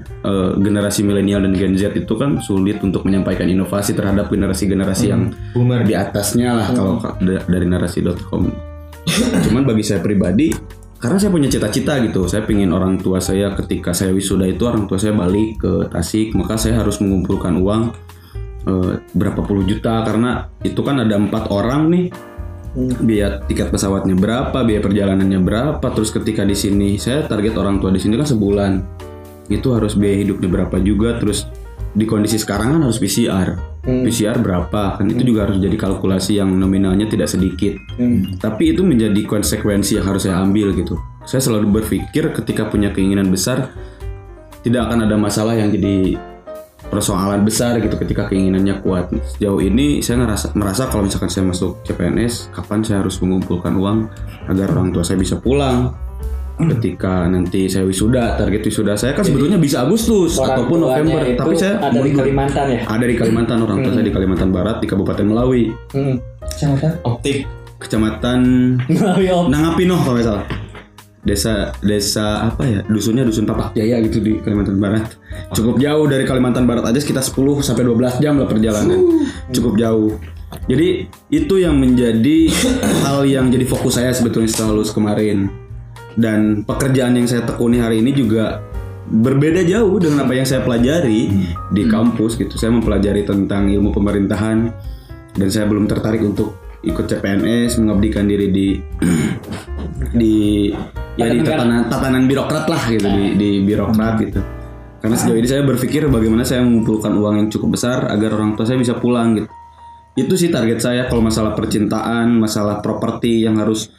generasi milenial dan Gen Z itu kan sulit untuk menyampaikan inovasi terhadap generasi-generasi yang boomer di atasnya lah kalau dari narasi.com. Cuman bagi saya pribadi, karena saya punya cita-cita gitu, saya pingin orang tua saya ketika saya wisuda itu orang tua saya balik ke Tasik, maka saya harus mengumpulkan uang berapa puluh juta karena itu kan ada 4 orang nih, biaya tiket pesawatnya berapa, biaya perjalanannya berapa, terus ketika di sini saya target orang tua di sini kan sebulan, itu harus biaya hidupnya berapa juga, terus di kondisi sekarang kan harus PCR. PCR berapa kan itu juga harus jadi kalkulasi yang nominalnya tidak sedikit. Tapi itu menjadi konsekuensi yang harus saya ambil gitu. Saya selalu berpikir ketika punya keinginan besar tidak akan ada masalah yang jadi persoalan besar gitu ketika keinginannya kuat. Sejauh ini saya merasa kalau misalkan saya masuk CPNS, kapan saya harus mengumpulkan uang agar orang tua saya bisa pulang ketika nanti saya wisuda, target wisuda saya kan jadi, sebetulnya bisa Agustus ataupun November, tapi saya ada di Kalimantan ya. Ada di Kalimantan, orang tua saya di Kalimantan Barat di Kabupaten Melawi. Kecamatan Optik, Kecamatan Melawi Nangapinoh kalau nggak salah. Desa apa ya? Dusunnya dusun Papak Jaya gitu di Kalimantan Barat. Cukup jauh dari Kalimantan Barat aja sekitar 10 sampai 12 jam lah perjalanan. Cukup jauh. Jadi itu yang menjadi hal yang jadi fokus saya sebetulnya setelah lulus kemarin. Dan pekerjaan yang saya tekuni hari ini juga berbeda jauh dengan apa yang saya pelajari di kampus gitu. Saya mempelajari tentang ilmu pemerintahan dan saya belum tertarik untuk ikut CPNS, mengabdikan diri di tatanan birokrat lah gitu, di birokrat gitu. Karena sejauh ini saya berpikir bagaimana saya mengumpulkan uang yang cukup besar agar orang tua saya bisa pulang gitu. Itu sih target saya. Kalau masalah percintaan, masalah properti yang harus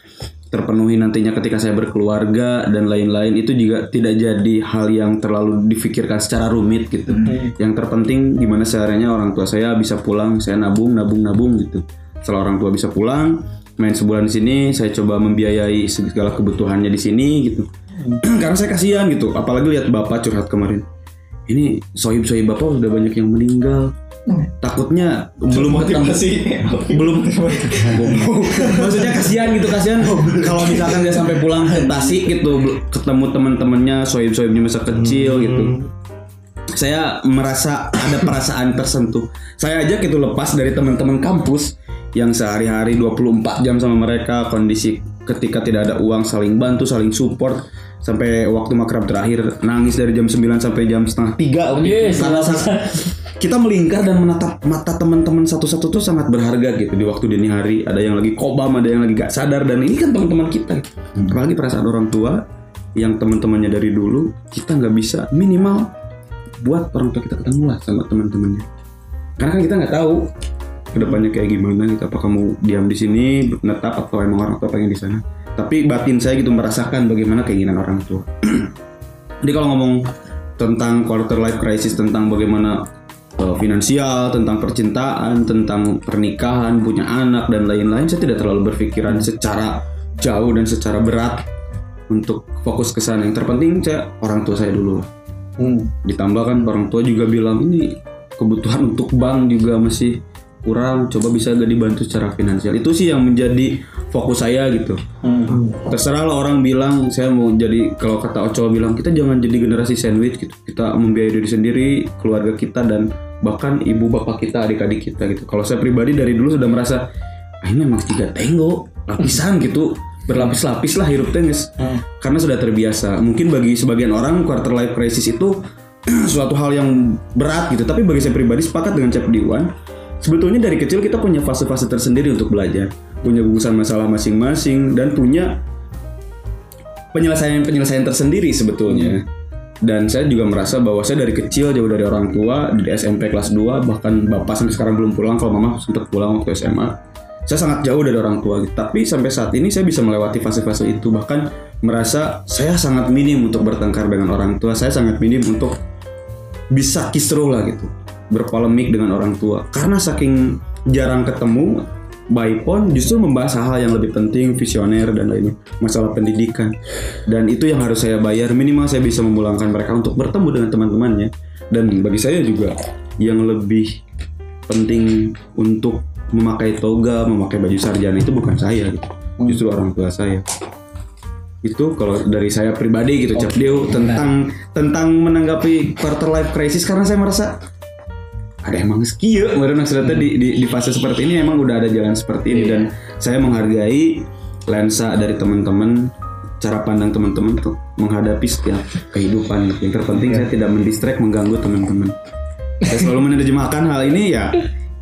terpenuhi nantinya ketika saya berkeluarga dan lain-lain itu juga tidak jadi hal yang terlalu difikirkan secara rumit gitu. Yang terpenting gimana caranya orang tua saya bisa pulang, saya nabung gitu. Setelah orang tua bisa pulang, main sebulan di sini, saya coba membiayai segala kebutuhannya di sini gitu. Karena saya kasihan gitu, apalagi lihat bapak curhat kemarin. Ini sohib bapak sudah banyak yang meninggal. Takutnya belum ketemu. Maksudnya kasihan kalau misalkan dia sampai pulang ke Tasik gitu ketemu teman-temannya, sohib-sohibnya masa kecil gitu. Saya merasa ada perasaan tersentuh. Saya aja gitu lepas dari teman-teman kampus yang sehari-hari 24 jam sama mereka, kondisi ketika tidak ada uang saling bantu, saling support. Sampai waktu makrab terakhir nangis dari jam 9 sampai jam 2:30. Karena kita melingkar dan menatap mata teman-teman satu-satu tuh sangat berharga gitu. Di waktu dini hari ada yang lagi kobam, ada yang lagi gak sadar, dan ini kan teman-teman kita. Apalagi perasaan orang tua yang teman-temannya dari dulu, kita gak bisa minimal buat orang tua kita ketemu lah sama teman-temannya. Karena kan kita gak tahu kedepannya kayak gimana gitu. Apakah mau diam di sini menetap atau emang orang tua pengen di sana. Tapi batin saya gitu merasakan bagaimana keinginan orang tua. Jadi kalau ngomong tentang quarter life crisis, tentang bagaimana finansial, tentang percintaan, tentang pernikahan, punya anak dan lain-lain, saya tidak terlalu berpikiran secara jauh dan secara berat untuk fokus ke sana. Yang terpenting saya orang tua saya dulu. Ditambah kan orang tua juga bilang ini kebutuhan untuk bank juga masih kurang, coba bisa gak dibantu secara finansial. Itu sih yang menjadi fokus saya gitu. Terserah lah orang bilang, saya mau jadi, kalau kata Ocol bilang, kita jangan jadi generasi sandwich gitu. Kita membiayai diri sendiri, keluarga kita, dan bahkan ibu bapak kita, adik-adik kita gitu. Kalau saya pribadi dari dulu sudah merasa, ini memang tiga tenggo, lapisan gitu, berlapis-lapis lah hirup tengis. Karena sudah terbiasa. Mungkin bagi sebagian orang quarter life crisis itu suatu hal yang berat gitu. Tapi bagi saya pribadi sepakat dengan Chef Diwan, sebetulnya dari kecil kita punya fase-fase tersendiri untuk belajar, punya gugusan masalah masing-masing, dan punya penyelesaian-penyelesaian tersendiri sebetulnya. Dan saya juga merasa bahwa saya dari kecil jauh dari orang tua, dari SMP kelas 2, bahkan bapak sampai sekarang belum pulang, kalau mama sempat pulang waktu SMA. Saya sangat jauh dari orang tua, tapi sampai saat ini saya bisa melewati fase-fase itu, bahkan merasa saya sangat minim untuk bertengkar dengan orang tua, saya sangat minim untuk bisa kisruh lah gitu, berpolemik dengan orang tua, karena saking jarang ketemu by phone justru membahas hal-hal yang lebih penting, visioner dan lainnya, masalah pendidikan. Dan itu yang harus saya bayar, minimal saya bisa memulangkan mereka untuk bertemu dengan teman-temannya. Dan bagi saya juga yang lebih penting untuk memakai toga, memakai baju sarjana itu bukan saya gitu, justru orang tua saya. Itu kalau dari saya pribadi gitu, Cap Deo, tentang menanggapi quarter life crisis, karena saya merasa ada emang skill, kemudian maksudnya di fase seperti ini emang udah ada jalan seperti ini. Dan saya menghargai lensa dari teman-teman, cara pandang teman-teman tuh menghadapi setiap kehidupan. Yang terpenting saya tidak mendistract, mengganggu teman-teman. Saya selalu menerjemahkan hal ini ya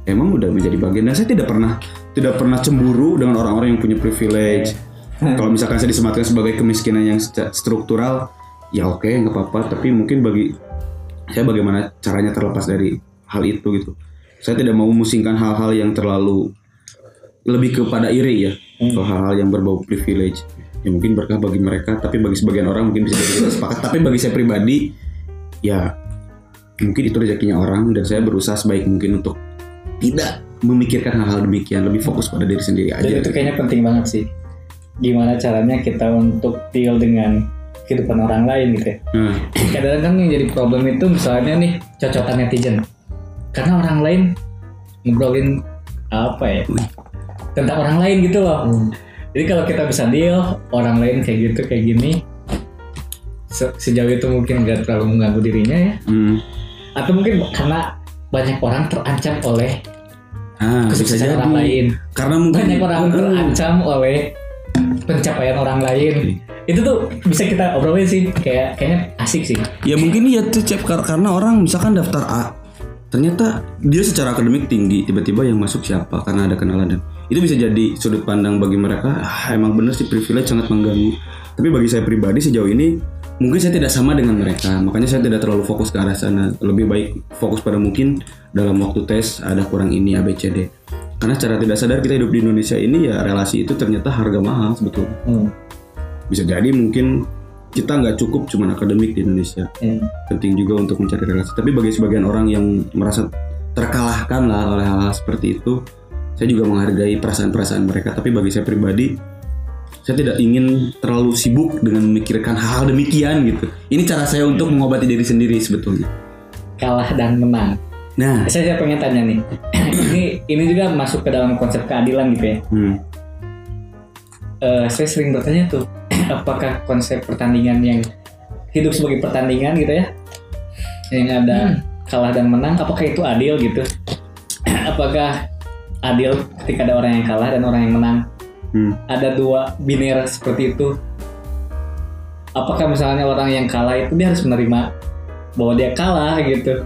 emang udah menjadi bagian. Dan saya tidak pernah cemburu dengan orang-orang yang punya privilege. Kalau misalkan saya disematkan sebagai kemiskinan yang struktural, ya oke, nggak apa-apa. Tapi mungkin bagi saya bagaimana caranya terlepas dari hal itu gitu. Saya tidak mau memusingkan hal-hal yang terlalu lebih kepada iri ya, atau hal-hal yang berbau privilege. Ya mungkin berkah bagi mereka, tapi bagi sebagian orang mungkin bisa jadi sepakat. Tapi bagi saya pribadi, ya mungkin itu rezekinya orang, dan saya berusaha sebaik mungkin untuk tidak memikirkan hal-hal demikian, lebih fokus pada diri sendiri aja. Jadi itu kayaknya penting banget sih. Gimana caranya kita untuk deal dengan kehidupan orang lain gitu ya. Kadang-kadang yang jadi problem itu misalnya nih cocokan netizen. Karena orang lain ngobrolin apa ya, tentang orang lain gitu loh. Jadi kalau kita bisa deal, orang lain kayak gitu, kayak gini, sejauh itu mungkin gak terlalu mengganggu dirinya ya. Atau mungkin karena banyak orang terancam oleh kesuksesan orang lain. Karena banyak orang terancam oleh pencapaian orang lain. Itu tuh bisa kita obrolin sih, kayaknya asik sih. Ya mungkin ya tuh Cep, karena orang misalkan daftar A, ternyata dia secara akademik tinggi, tiba-tiba yang masuk siapa karena ada kenalan. Dan itu bisa jadi sudut pandang bagi mereka, emang bener sih privilege sangat mengganggu. Tapi bagi saya pribadi sejauh ini mungkin saya tidak sama dengan mereka, makanya saya tidak terlalu fokus ke arah sana. Lebih baik fokus pada mungkin dalam waktu tes ada kurang ini ABCD. Karena secara tidak sadar kita hidup di Indonesia ini ya relasi itu ternyata harga mahal sebetulnya. Bisa jadi mungkin kita nggak cukup cuman akademik di Indonesia. Penting juga untuk mencari relasi. Tapi bagi sebagian orang yang merasa terkalahkan lah oleh hal-hal seperti itu, saya juga menghargai perasaan-perasaan mereka. Tapi bagi saya pribadi, saya tidak ingin terlalu sibuk dengan memikirkan hal-hal demikian gitu. Ini cara saya untuk mengobati diri sendiri sebetulnya. Kalah dan menang. Nah, saya pengen tanya nih, ini juga masuk ke dalam konsep keadilan gitu ya. Saya sering bertanya tuh, apakah konsep pertandingan yang hidup sebagai pertandingan gitu ya, yang ada kalah dan menang, apakah itu adil gitu? Apakah adil ketika ada orang yang kalah dan orang yang menang? Ada dua biner seperti itu. Apakah misalnya orang yang kalah itu dia harus menerima bahwa dia kalah gitu,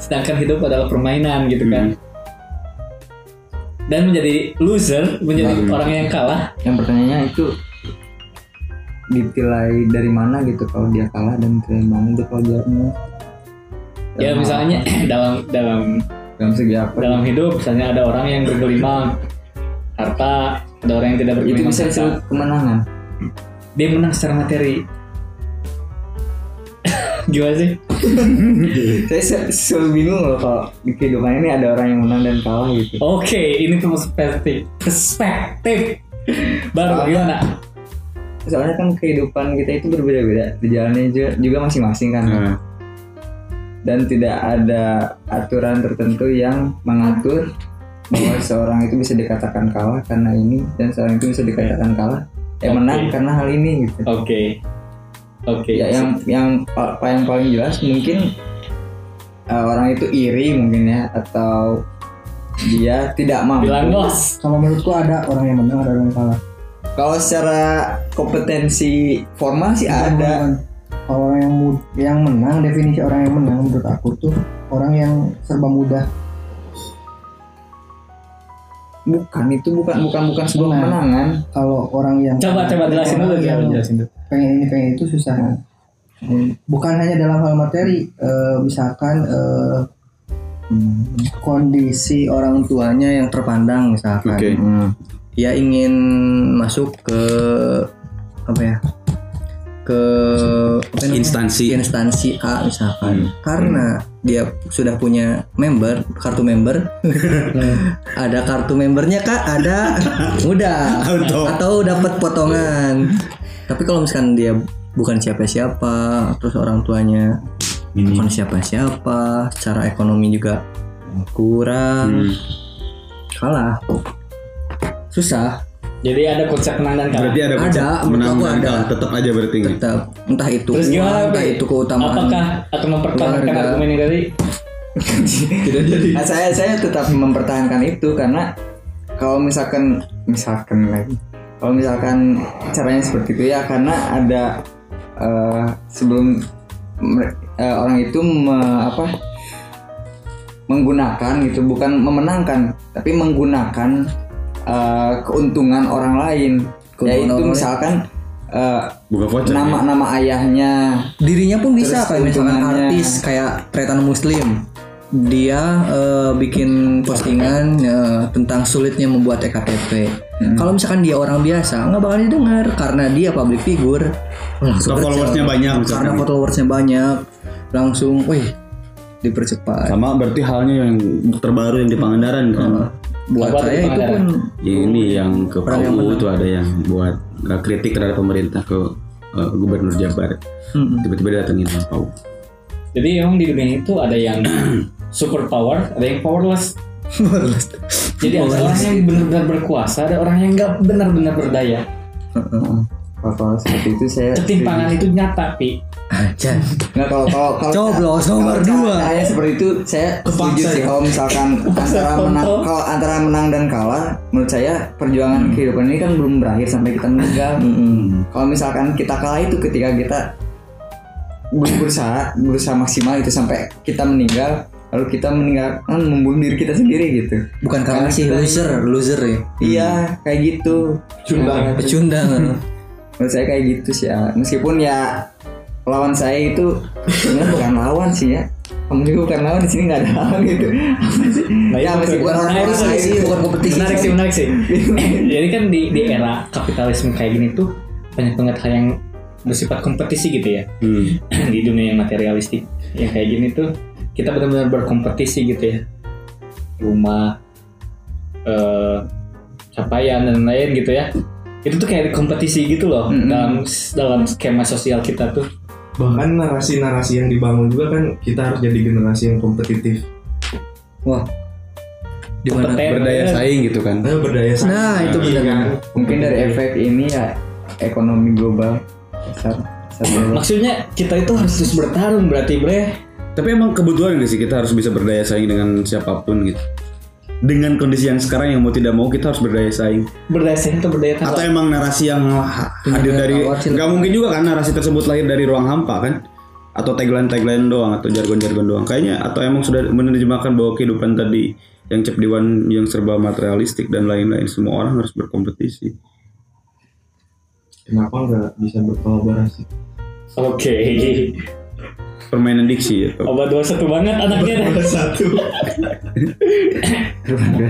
sedangkan hidup adalah permainan gitu kan? Dan menjadi loser, menjadi orang yang kalah. Yang pertanyaannya itu ditilai dari mana gitu kalau dia kalah, dan ditilai mana gitu kalau dia menang. Ya misalnya dalam segi apa? Dalam hidup misalnya ada orang yang bergelimang harta, ada orang yang tidak bergelimang. Itu bisa disebut kemenangan. Dia menang secara materi. Gimana sih? Saya selalu bingung loh kalau di kehidupan ini ada orang yang menang dan kalah gitu. Oke, ini tuh perspektif baru. Gimana? Soalnya kan kehidupan kita itu berbeda-beda, di jalannya juga masing-masing kan. dan tidak ada aturan tertentu yang mengatur bahwa seorang itu bisa dikatakan kalah karena ini dan seorang itu bisa dikatakan kalah menang karena hal ini gitu. Oke. Ya, yang paling jelas mungkin orang itu iri mungkin ya, atau dia tidak mampu. Kalau menurutku ada orang yang menang, ada orang yang kalah. Kalau secara kompetensi formal sih ada. Orang yang menang, definisi orang yang menang menurut aku tuh orang yang serba mudah. Bukan sebuah kemenangan. Kalau orang yang coba jelasin dulu pengen itu susah. Bukan hanya dalam hal materi, misalkan kondisi orang tuanya yang terpandang misalkan. Dia ingin masuk ke instansi A misalkan, karena dia sudah punya ada kartu membernya kak, ada mudah atau dapat potongan. Tapi kalau misalkan dia bukan siapa-siapa, terus orang tuanya bukan siapa-siapa, secara ekonomi juga kurang, kalah, susah. Jadi ada konsep menang dan kalah. Berarti ada konsep menang dan kalah. Tetap aja berarti. Tetap. Entah itu. Terus gimana? Entah itu keutamaan. Apakah akan mempertahankan argumen ini tadi? Tidak jadi. Saya tetap mempertahankan itu karena kalau misalkan lagi. Kalau misalkan caranya seperti itu ya karena ada sebelum orang itu menggunakan gitu, bukan memenangkan tapi menggunakan keuntungan orang lain, yaitu misalkan nama ayahnya, dirinya pun bisa kayak misalkan artis kayak Tretan Muslim, dia bikin postingan tentang sulitnya membuat ektp. Kalau misalkan dia orang biasa nggak bakal didengar karena dia public figure, langsung karena followersnya banyak langsung dipercepat. Sama berarti halnya yang terbaru yang di Pangandaran kan. Buat saya itu pun ini yang ke PAU itu ada yang buat kritik terhadap pemerintah ke Gubernur Jabar, tiba-tiba datangin sama PAU. Jadi emang di dunia itu ada yang super power, ada yang powerless. Jadi ada orang yang benar-benar berkuasa, ada orang yang nggak benar-benar berdaya. Kalau seperti itu saya ketimpangan itu nyata pi. Aja. Nggak kalau coblos nomor 2. Saya seperti itu saya setuju sih kalau misalkan antara menang dan kalah, menurut saya perjuangan kehidupan ini kan belum berakhir sampai kita meninggal. Kalau misalkan kita kalah itu ketika kita berusaha maksimal itu sampai kita meninggal, lalu kita meninggalkan membunuh diri kita sendiri gitu. Bukan kalah sih, loser ya. Iya, kayak gitu. Pecundang. Menurut saya kayak gitu sih ya. Meskipun ya lawan saya itu sebenarnya bukan lawan sih ya. Kamu juga bukan lawan, di sini nggak ada lawan gitu. Apa sih? Ya meskipun orang saya itu bukan kompetisi. Menarik sih. Jadi kan di era kapitalisme kayak gini tuh banyak banget hal yang bersifat kompetisi gitu ya. Di dunia yang materialistik yang kayak gini tuh kita benar-benar berkompetisi gitu ya. Rumah, capaian dan lain gitu ya. Itu tuh kayak kompetisi gitu loh dalam skema sosial kita tuh. Bahkan narasi-narasi yang dibangun juga kan kita harus jadi generasi yang kompetitif. Wah. Dimana berdaya saing gitu kan. Berdaya saing. Nah, itu benar kan. Mungkin dari efek ini ya ekonomi global besar. Maksudnya kita itu harus terus bertarung berarti, Bre. Tapi emang kebutuhan gak sih kita harus bisa berdaya saing dengan siapapun gitu. Dengan kondisi yang sekarang yang mau tidak mau kita harus berdaya saing. Berdaya saing atau berdaya tawar? Atau emang narasi yang hadir dari gak mungkin juga kan narasi tersebut lahir dari ruang hampa kan? Atau tagline doang atau jargon doang kayaknya, atau emang sudah menerjemahkan bahwa kehidupan tadi yang cepdiwan yang serba materialistik dan lain-lain, semua orang harus berkompetisi. Kenapa gak bisa berkolaborasi? Oke. Permainan diksi ya. Obat 21 banget anaknya.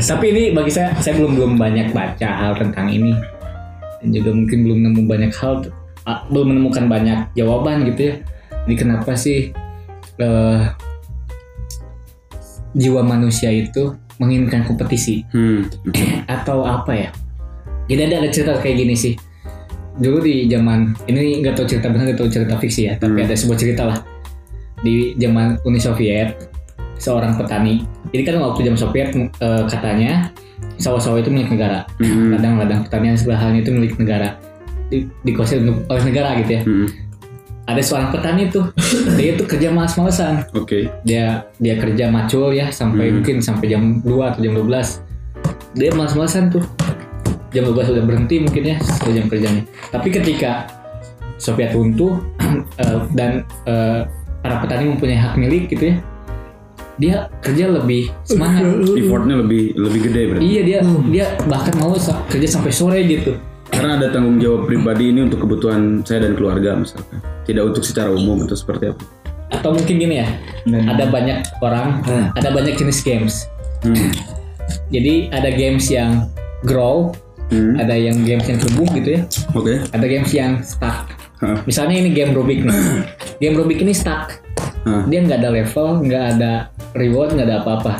Tapi ini bagi saya belum banyak baca hal tentang ini. Dan juga mungkin belum menemukan banyak jawaban gitu ya. Jadi kenapa sih jiwa manusia itu menginginkan kompetisi? Atau apa ya? Jadi ada cerita kayak gini sih. Dulu di zaman ini, enggak tahu cerita benar, enggak tahu cerita fiksi ya, tapi ada sebuah cerita lah. di zaman Uni Soviet, seorang petani. Jadi kan waktu zaman Soviet katanya sawah-sawah itu milik negara, ladang-ladang pertanian segala halnya itu milik negara, dikuasai oleh negara gitu ya. Ada seorang petani tuh, dia tuh kerja malas-malasan. Oke. Dia kerja macul ya sampai mungkin sampai jam 2 atau jam 12. Dia malas-malasan tuh. Jam 12 udah berhenti mungkin ya setelah jam kerjanya. Tapi ketika Soviet runtuh dan para petani mempunyai hak milik gitu ya. Dia kerja lebih semangat. Effortnya lebih gede berarti. Iya, dia bahkan mau kerja sampai sore gitu. Karena ada tanggung jawab pribadi ini untuk kebutuhan saya dan keluarga misalkan, tidak untuk secara umum atau seperti apa? Atau mungkin gini ya, ada banyak orang, ada banyak jenis games. Jadi ada games yang grow, ada yang games yang tumbuh gitu ya. Oke. Ada games yang stuck. Misalnya ini game Rubik nih. Game Rubik ini stuck. Dia nggak ada level, nggak ada reward, nggak ada apa-apa.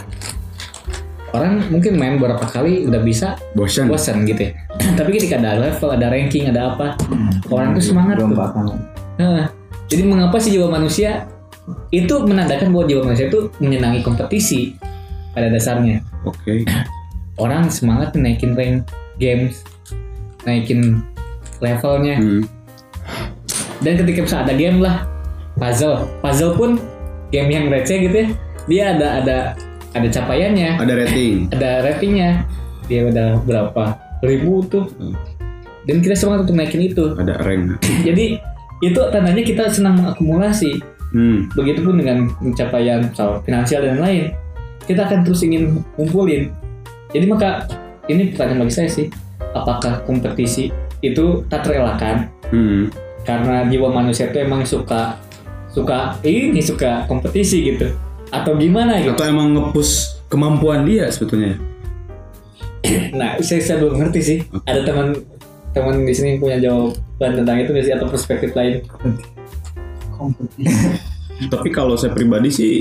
Orang mungkin main beberapa kali udah bisa bosan gitu ya. Tapi ketika ada level, ada ranking, ada apa, orang tuh semangat tuh. Jadi mengapa sih jiwa manusia itu menandakan bahwa jiwa manusia itu menyenangi kompetisi pada dasarnya. Oke. Orang semangat naikin rank games, naikin levelnya. Dan ketika bisa ada game lah, puzzle pun game yang receh gitu ya, dia ada capaiannya, ada rating, ada ratingnya, dia udah berapa ribu tuh, dan kita semangat untuk naikin itu. Ada rank. Jadi itu tandanya kita senang mengakumulasi. Begitupun dengan pencapaian finansial dan lain, kita akan terus ingin kumpulin. Jadi maka ini pertanyaan bagi saya sih, apakah kompetisi itu tak terelakkan? Karena jiwa manusia itu emang suka kompetisi gitu. Atau gimana gitu? Atau emang nge-push kemampuan dia sebetulnya? Nah, saya belum ngerti sih. Okay. Ada teman di sini yang punya jawaban tentang itu sih, atau perspektif lain? Kompetisi. Tapi kalau saya pribadi sih,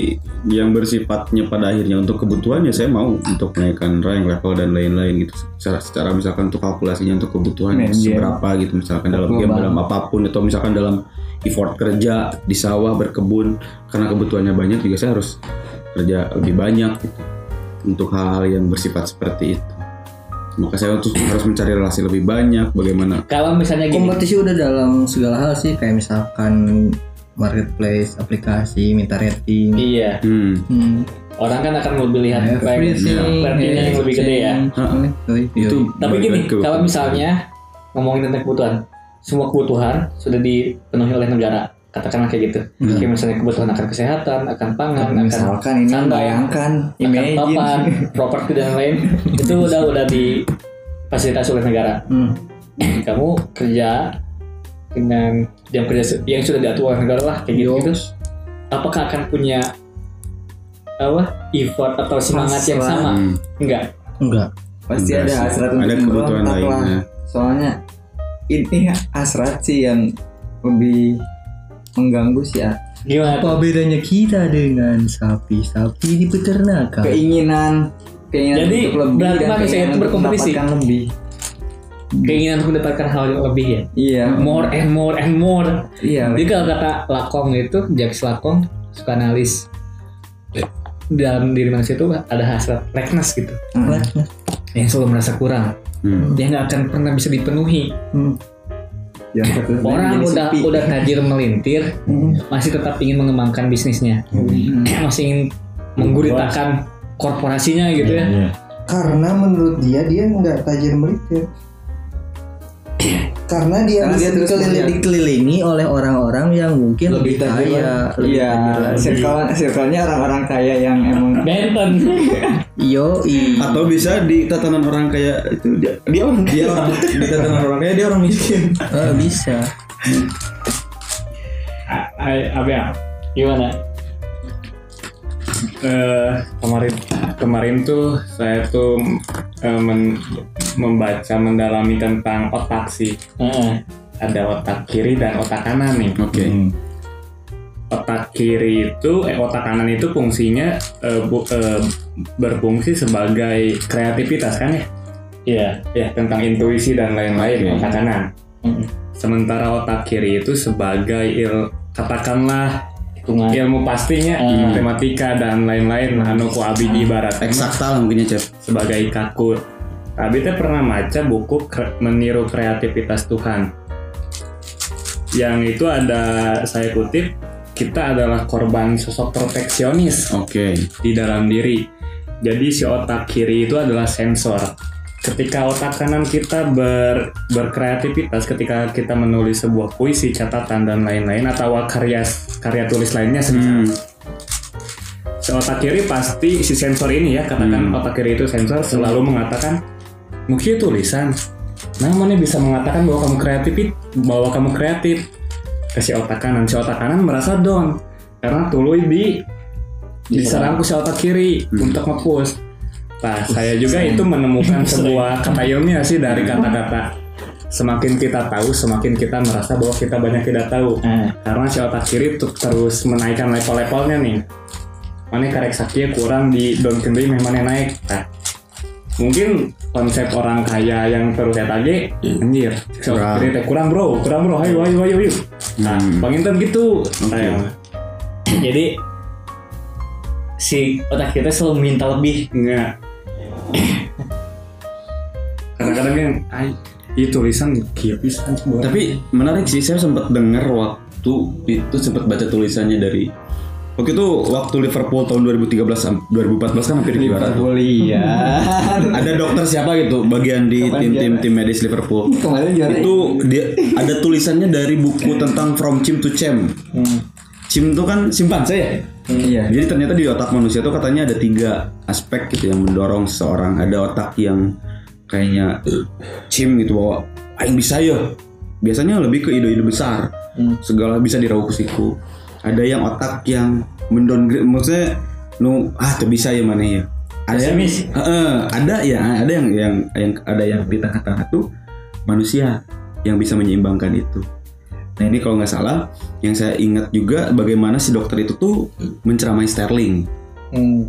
yang bersifatnya pada akhirnya untuk kebutuhannya, saya mau untuk menaikkan rank, level dan lain-lain gitu. Secara misalkan untuk kalkulasinya untuk kebutuhan seberapa gitu, misalkan dalam game, dalam apapun, atau misalkan dalam effort kerja di sawah, berkebun, karena kebutuhannya banyak juga saya harus kerja lebih banyak gitu untuk hal-hal yang bersifat seperti itu. Maka saya harus mencari relasi lebih banyak. Bagaimana kalau misalnya gini, kompetisi udah dalam segala hal sih, kayak misalkan marketplace, aplikasi, minta rating. Iya. Orang kan akan lebih lihat ratingnya yang lebih gede ya. Itu. Tapi gini, kalau misalnya ngomongin tentang kebutuhan, semua kebutuhan sudah dipenuhi oleh negara, katakanlah kayak gitu. Kayak misalnya kebutuhan akan kesehatan, akan pangan, misalkan akan ini, bayangkan, akan papan, properti dan lain, itu udah difasilitasi oleh negara. Kamu kerja dengan jam kerja yang sudah diatur oleh negara lah kayak gitu. Apakah akan punya effort atau semangat yang sama? Enggak. Pasti ada hasrat untuk berontak lah. Soalnya ini hasrat sih yang lebih mengganggu sih ya. Gimana? Apa bedanya kita dengan sapi di peternakan? Keinginan jadi, berarti manusia itu berkompetisi. Keinginan untuk mendapatkan hal yang lebih ya. Iya. More and more. Iya. Jadi kalau kata Lacan itu, Jacques Lacan, psikoanalis, dalam diri manusia itu ada hasrat lackness gitu. Yang selalu merasa kurang. Dia nggak akan pernah bisa dipenuhi. Ya, orang udah tajir melintir, masih tetap ingin mengembangkan bisnisnya, masih ingin mengguritakan korporasinya gitu ya. Karena menurut dia nggak tajir melintir. Karena dia dikelilingi oleh orang-orang yang mungkin lebih kaya. Iya, circle-nya orang-orang kaya yang emang benten. Atau bisa di tatanan orang kaya itu dia di tatanan orang kaya dia orang miskin. Bisa. Abang, gimana? Kemarin tuh saya tuh membaca mendalami tentang otak sih. Ada otak kiri dan otak kanan nih. Otak kiri itu otak kanan itu fungsinya berfungsi sebagai kreativitas kan ya? Iya, tentang intuisi dan lain-lain. Otak kanan. Sementara otak kiri itu sebagai katakanlah hitungan, ilmu pastinya, matematika dan lain-lain. Anoku abi ibarat eksakta mungkinnya Cep. Sebagai kaku, abi teh pernah maca buku Meniru Kreativitas Tuhan. Yang itu ada, saya kutip, kita adalah korban sosok perfeksionis. Oke. Di dalam diri. Jadi si otak kiri itu adalah sensor. Ketika otak kanan kita berkreativitas, ketika kita menulis sebuah puisi, catatan dan lain-lain, atau karya tulis lainnya, si otak kiri pasti, si sensor ini ya, katakan otak kiri itu sensor, selalu mengatakan, mungkin tulisan, namanya bisa mengatakan bahwa kamu kreatif, ke si otak kanan. Si otak kanan merasa down, karena tuluy diserang ke si otak kiri untuk nge-push. Nah, saya juga itu menemukan sebuah kata ilmiah sih dari kata-kata. Semakin kita tahu, semakin kita merasa bahwa kita banyak tidak tahu. Karena si otak kiri terus menaikkan level-levelnya nih. Mana karek sakitnya kurang di down kendri, mana naik. Nah, mungkin konsep orang kaya yang terus lihat aja, anjir, si otak kiri teh kurang bro, ayo. Nah, penginten gitu. Okay. Jadi si otak kita selalu minta lebih. Enggak. Kadang-kadang yang tulisan kiapisan. Tapi menarik sih, saya sempat dengar waktu itu, sempat baca tulisannya dari waktu itu, waktu Liverpool tahun 2013 2014 kan hampir juara. Iya. Ada dokter siapa gitu bagian di tim medis Liverpool. Itu dia ada tulisannya dari buku tentang From Chim to Champ. Chim itu kan simpanse ya? Iya. Jadi ternyata di otak manusia tuh katanya ada 3 aspek gitu yang mendorong seseorang. Ada otak yang kayaknya chim gitu, bahwa aing bisa ya. Biasanya lebih ke ide-ide besar. Segala bisa dirauh kusiku. Ada yang otak yang mendowngrade, maksudnya tuh bisa ya mana ya. Ada pesimis. Ada yang di tengah-tengah tuh manusia yang bisa menyeimbangkan itu. Nah ini kalau nggak salah, yang saya ingat juga bagaimana si dokter itu tuh menceramai Sterling.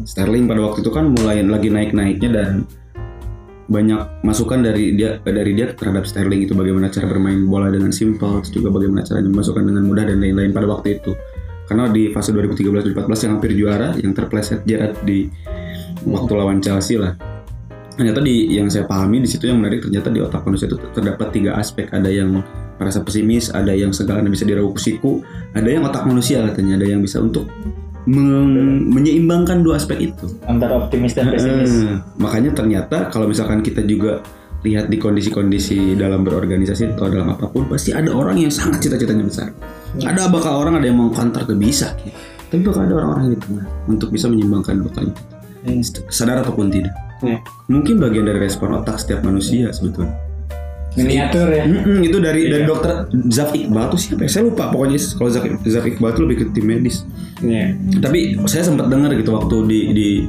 Sterling pada waktu itu kan mulai lagi naik-naiknya dan banyak masukan dari dia terhadap Sterling itu, bagaimana cara bermain bola dengan simpel, juga bagaimana cara dimasukkan dengan mudah dan lain-lain pada waktu itu. Karena di fase 2013-2014 yang hampir juara, yang terpleset Gerrard di waktu lawan Chelsea lah. Ternyata di yang saya pahami di situ yang menarik, ternyata di otak manusia itu terdapat 3 aspek. Ada yang merasa pesimis, ada yang segala bisa dirauh kusiku, ada yang otak manusia katanya, ada yang bisa untuk menyeimbangkan 2 aspek itu antara optimis dan pesimis. Makanya ternyata kalau misalkan kita juga lihat di kondisi-kondisi dalam berorganisasi atau dalam apapun, pasti ada orang yang sangat cita-citanya besar. Ada bakal orang, ada yang mau counter ke bisa gitu. Tapi bakal ada orang-orang gitu kan, untuk bisa menyeimbangkan dua itu. Sadar ataupun tidak. Mungkin bagian dari respon otak setiap manusia sebetulnya. Miniatur ya. Itu dari Dr. Zaf Iqbal tuh siapa? Saya lupa pokoknya. Kalau Zaf Iqbal tuh lebih ke tim medis. Iya. Tapi saya sempat dengar gitu waktu di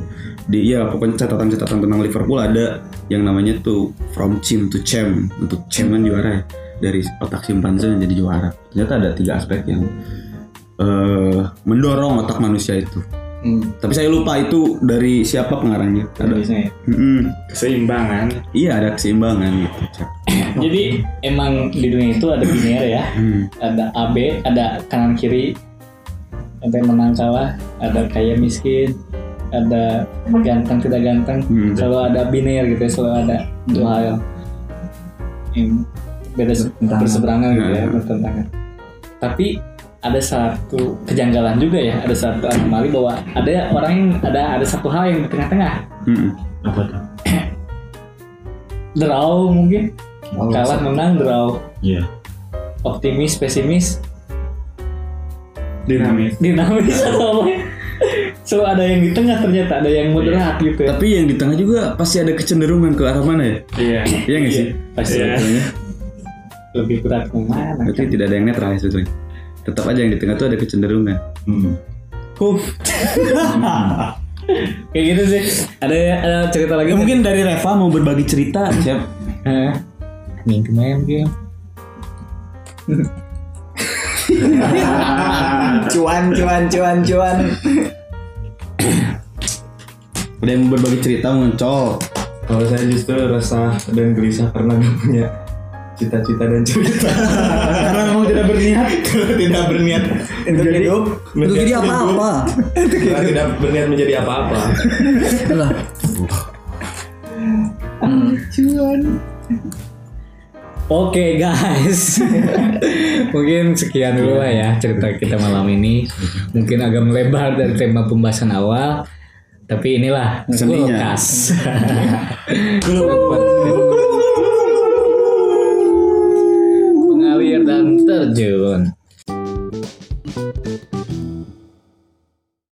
pokoknya catatan-catatan tentang Liverpool ada yang namanya tuh From Chim to Champ, untuk champion juara dari otak simpanse yang jadi juara. Ternyata ada 3 aspek yang mendorong otak manusia itu. Tapi saya lupa itu dari siapa pengarangnya. Ada biasanya. Keseimbangan. Iya, ada keseimbangan gitu. Jadi emang di dunia itu ada biner ya. Ada AB, ada kanan kiri. Ada menang kalah, ada kaya miskin, ada ganteng tidak ganteng. Selalu ada biner gitu, selalu ada dua hal yang beda berseberangan gitu ya, bertentangan. Tapi ada satu kejanggalan juga ya, ada satu anomali bahwa ada orang yang ada satu hal yang di tengah-tengah. Apa itu? Draw mungkin. Kalah menang draw. Iya. Yeah. Optimis pesimis. Dinamis atau apa? So ada yang di tengah ternyata, ada yang moderat gitu. Ya. Tapi yang di tengah juga pasti ada kecenderungan ke arah mana ya? Iya. Iya nggak sih? Pasti. Yeah. Lebih berat ke mana? Berarti tidak ada yang netral sebetulnya. Tetap aja yang di tengah tuh ada kecenderungan. Kayak gitu sih. Ada cerita lagi mungkin dari Reva mau berbagi cerita. Siap. Nih kemarin game. Cuan. Ada yang mau berbagi cerita muncul. Kalau saya justru resah dan gelisah karena gak punya cita-cita dan cerita. Karena memang tidak berniat untuk hidup, untuk jadi apa-apa. Karena tidak berniat menjadi apa-apa. Lah. Oke guys, mungkin sekian dulu lah ya cerita kita malam ini. Mungkin agak melebar dari tema pembahasan awal, tapi inilah kulkas. Mengalir dan terjun.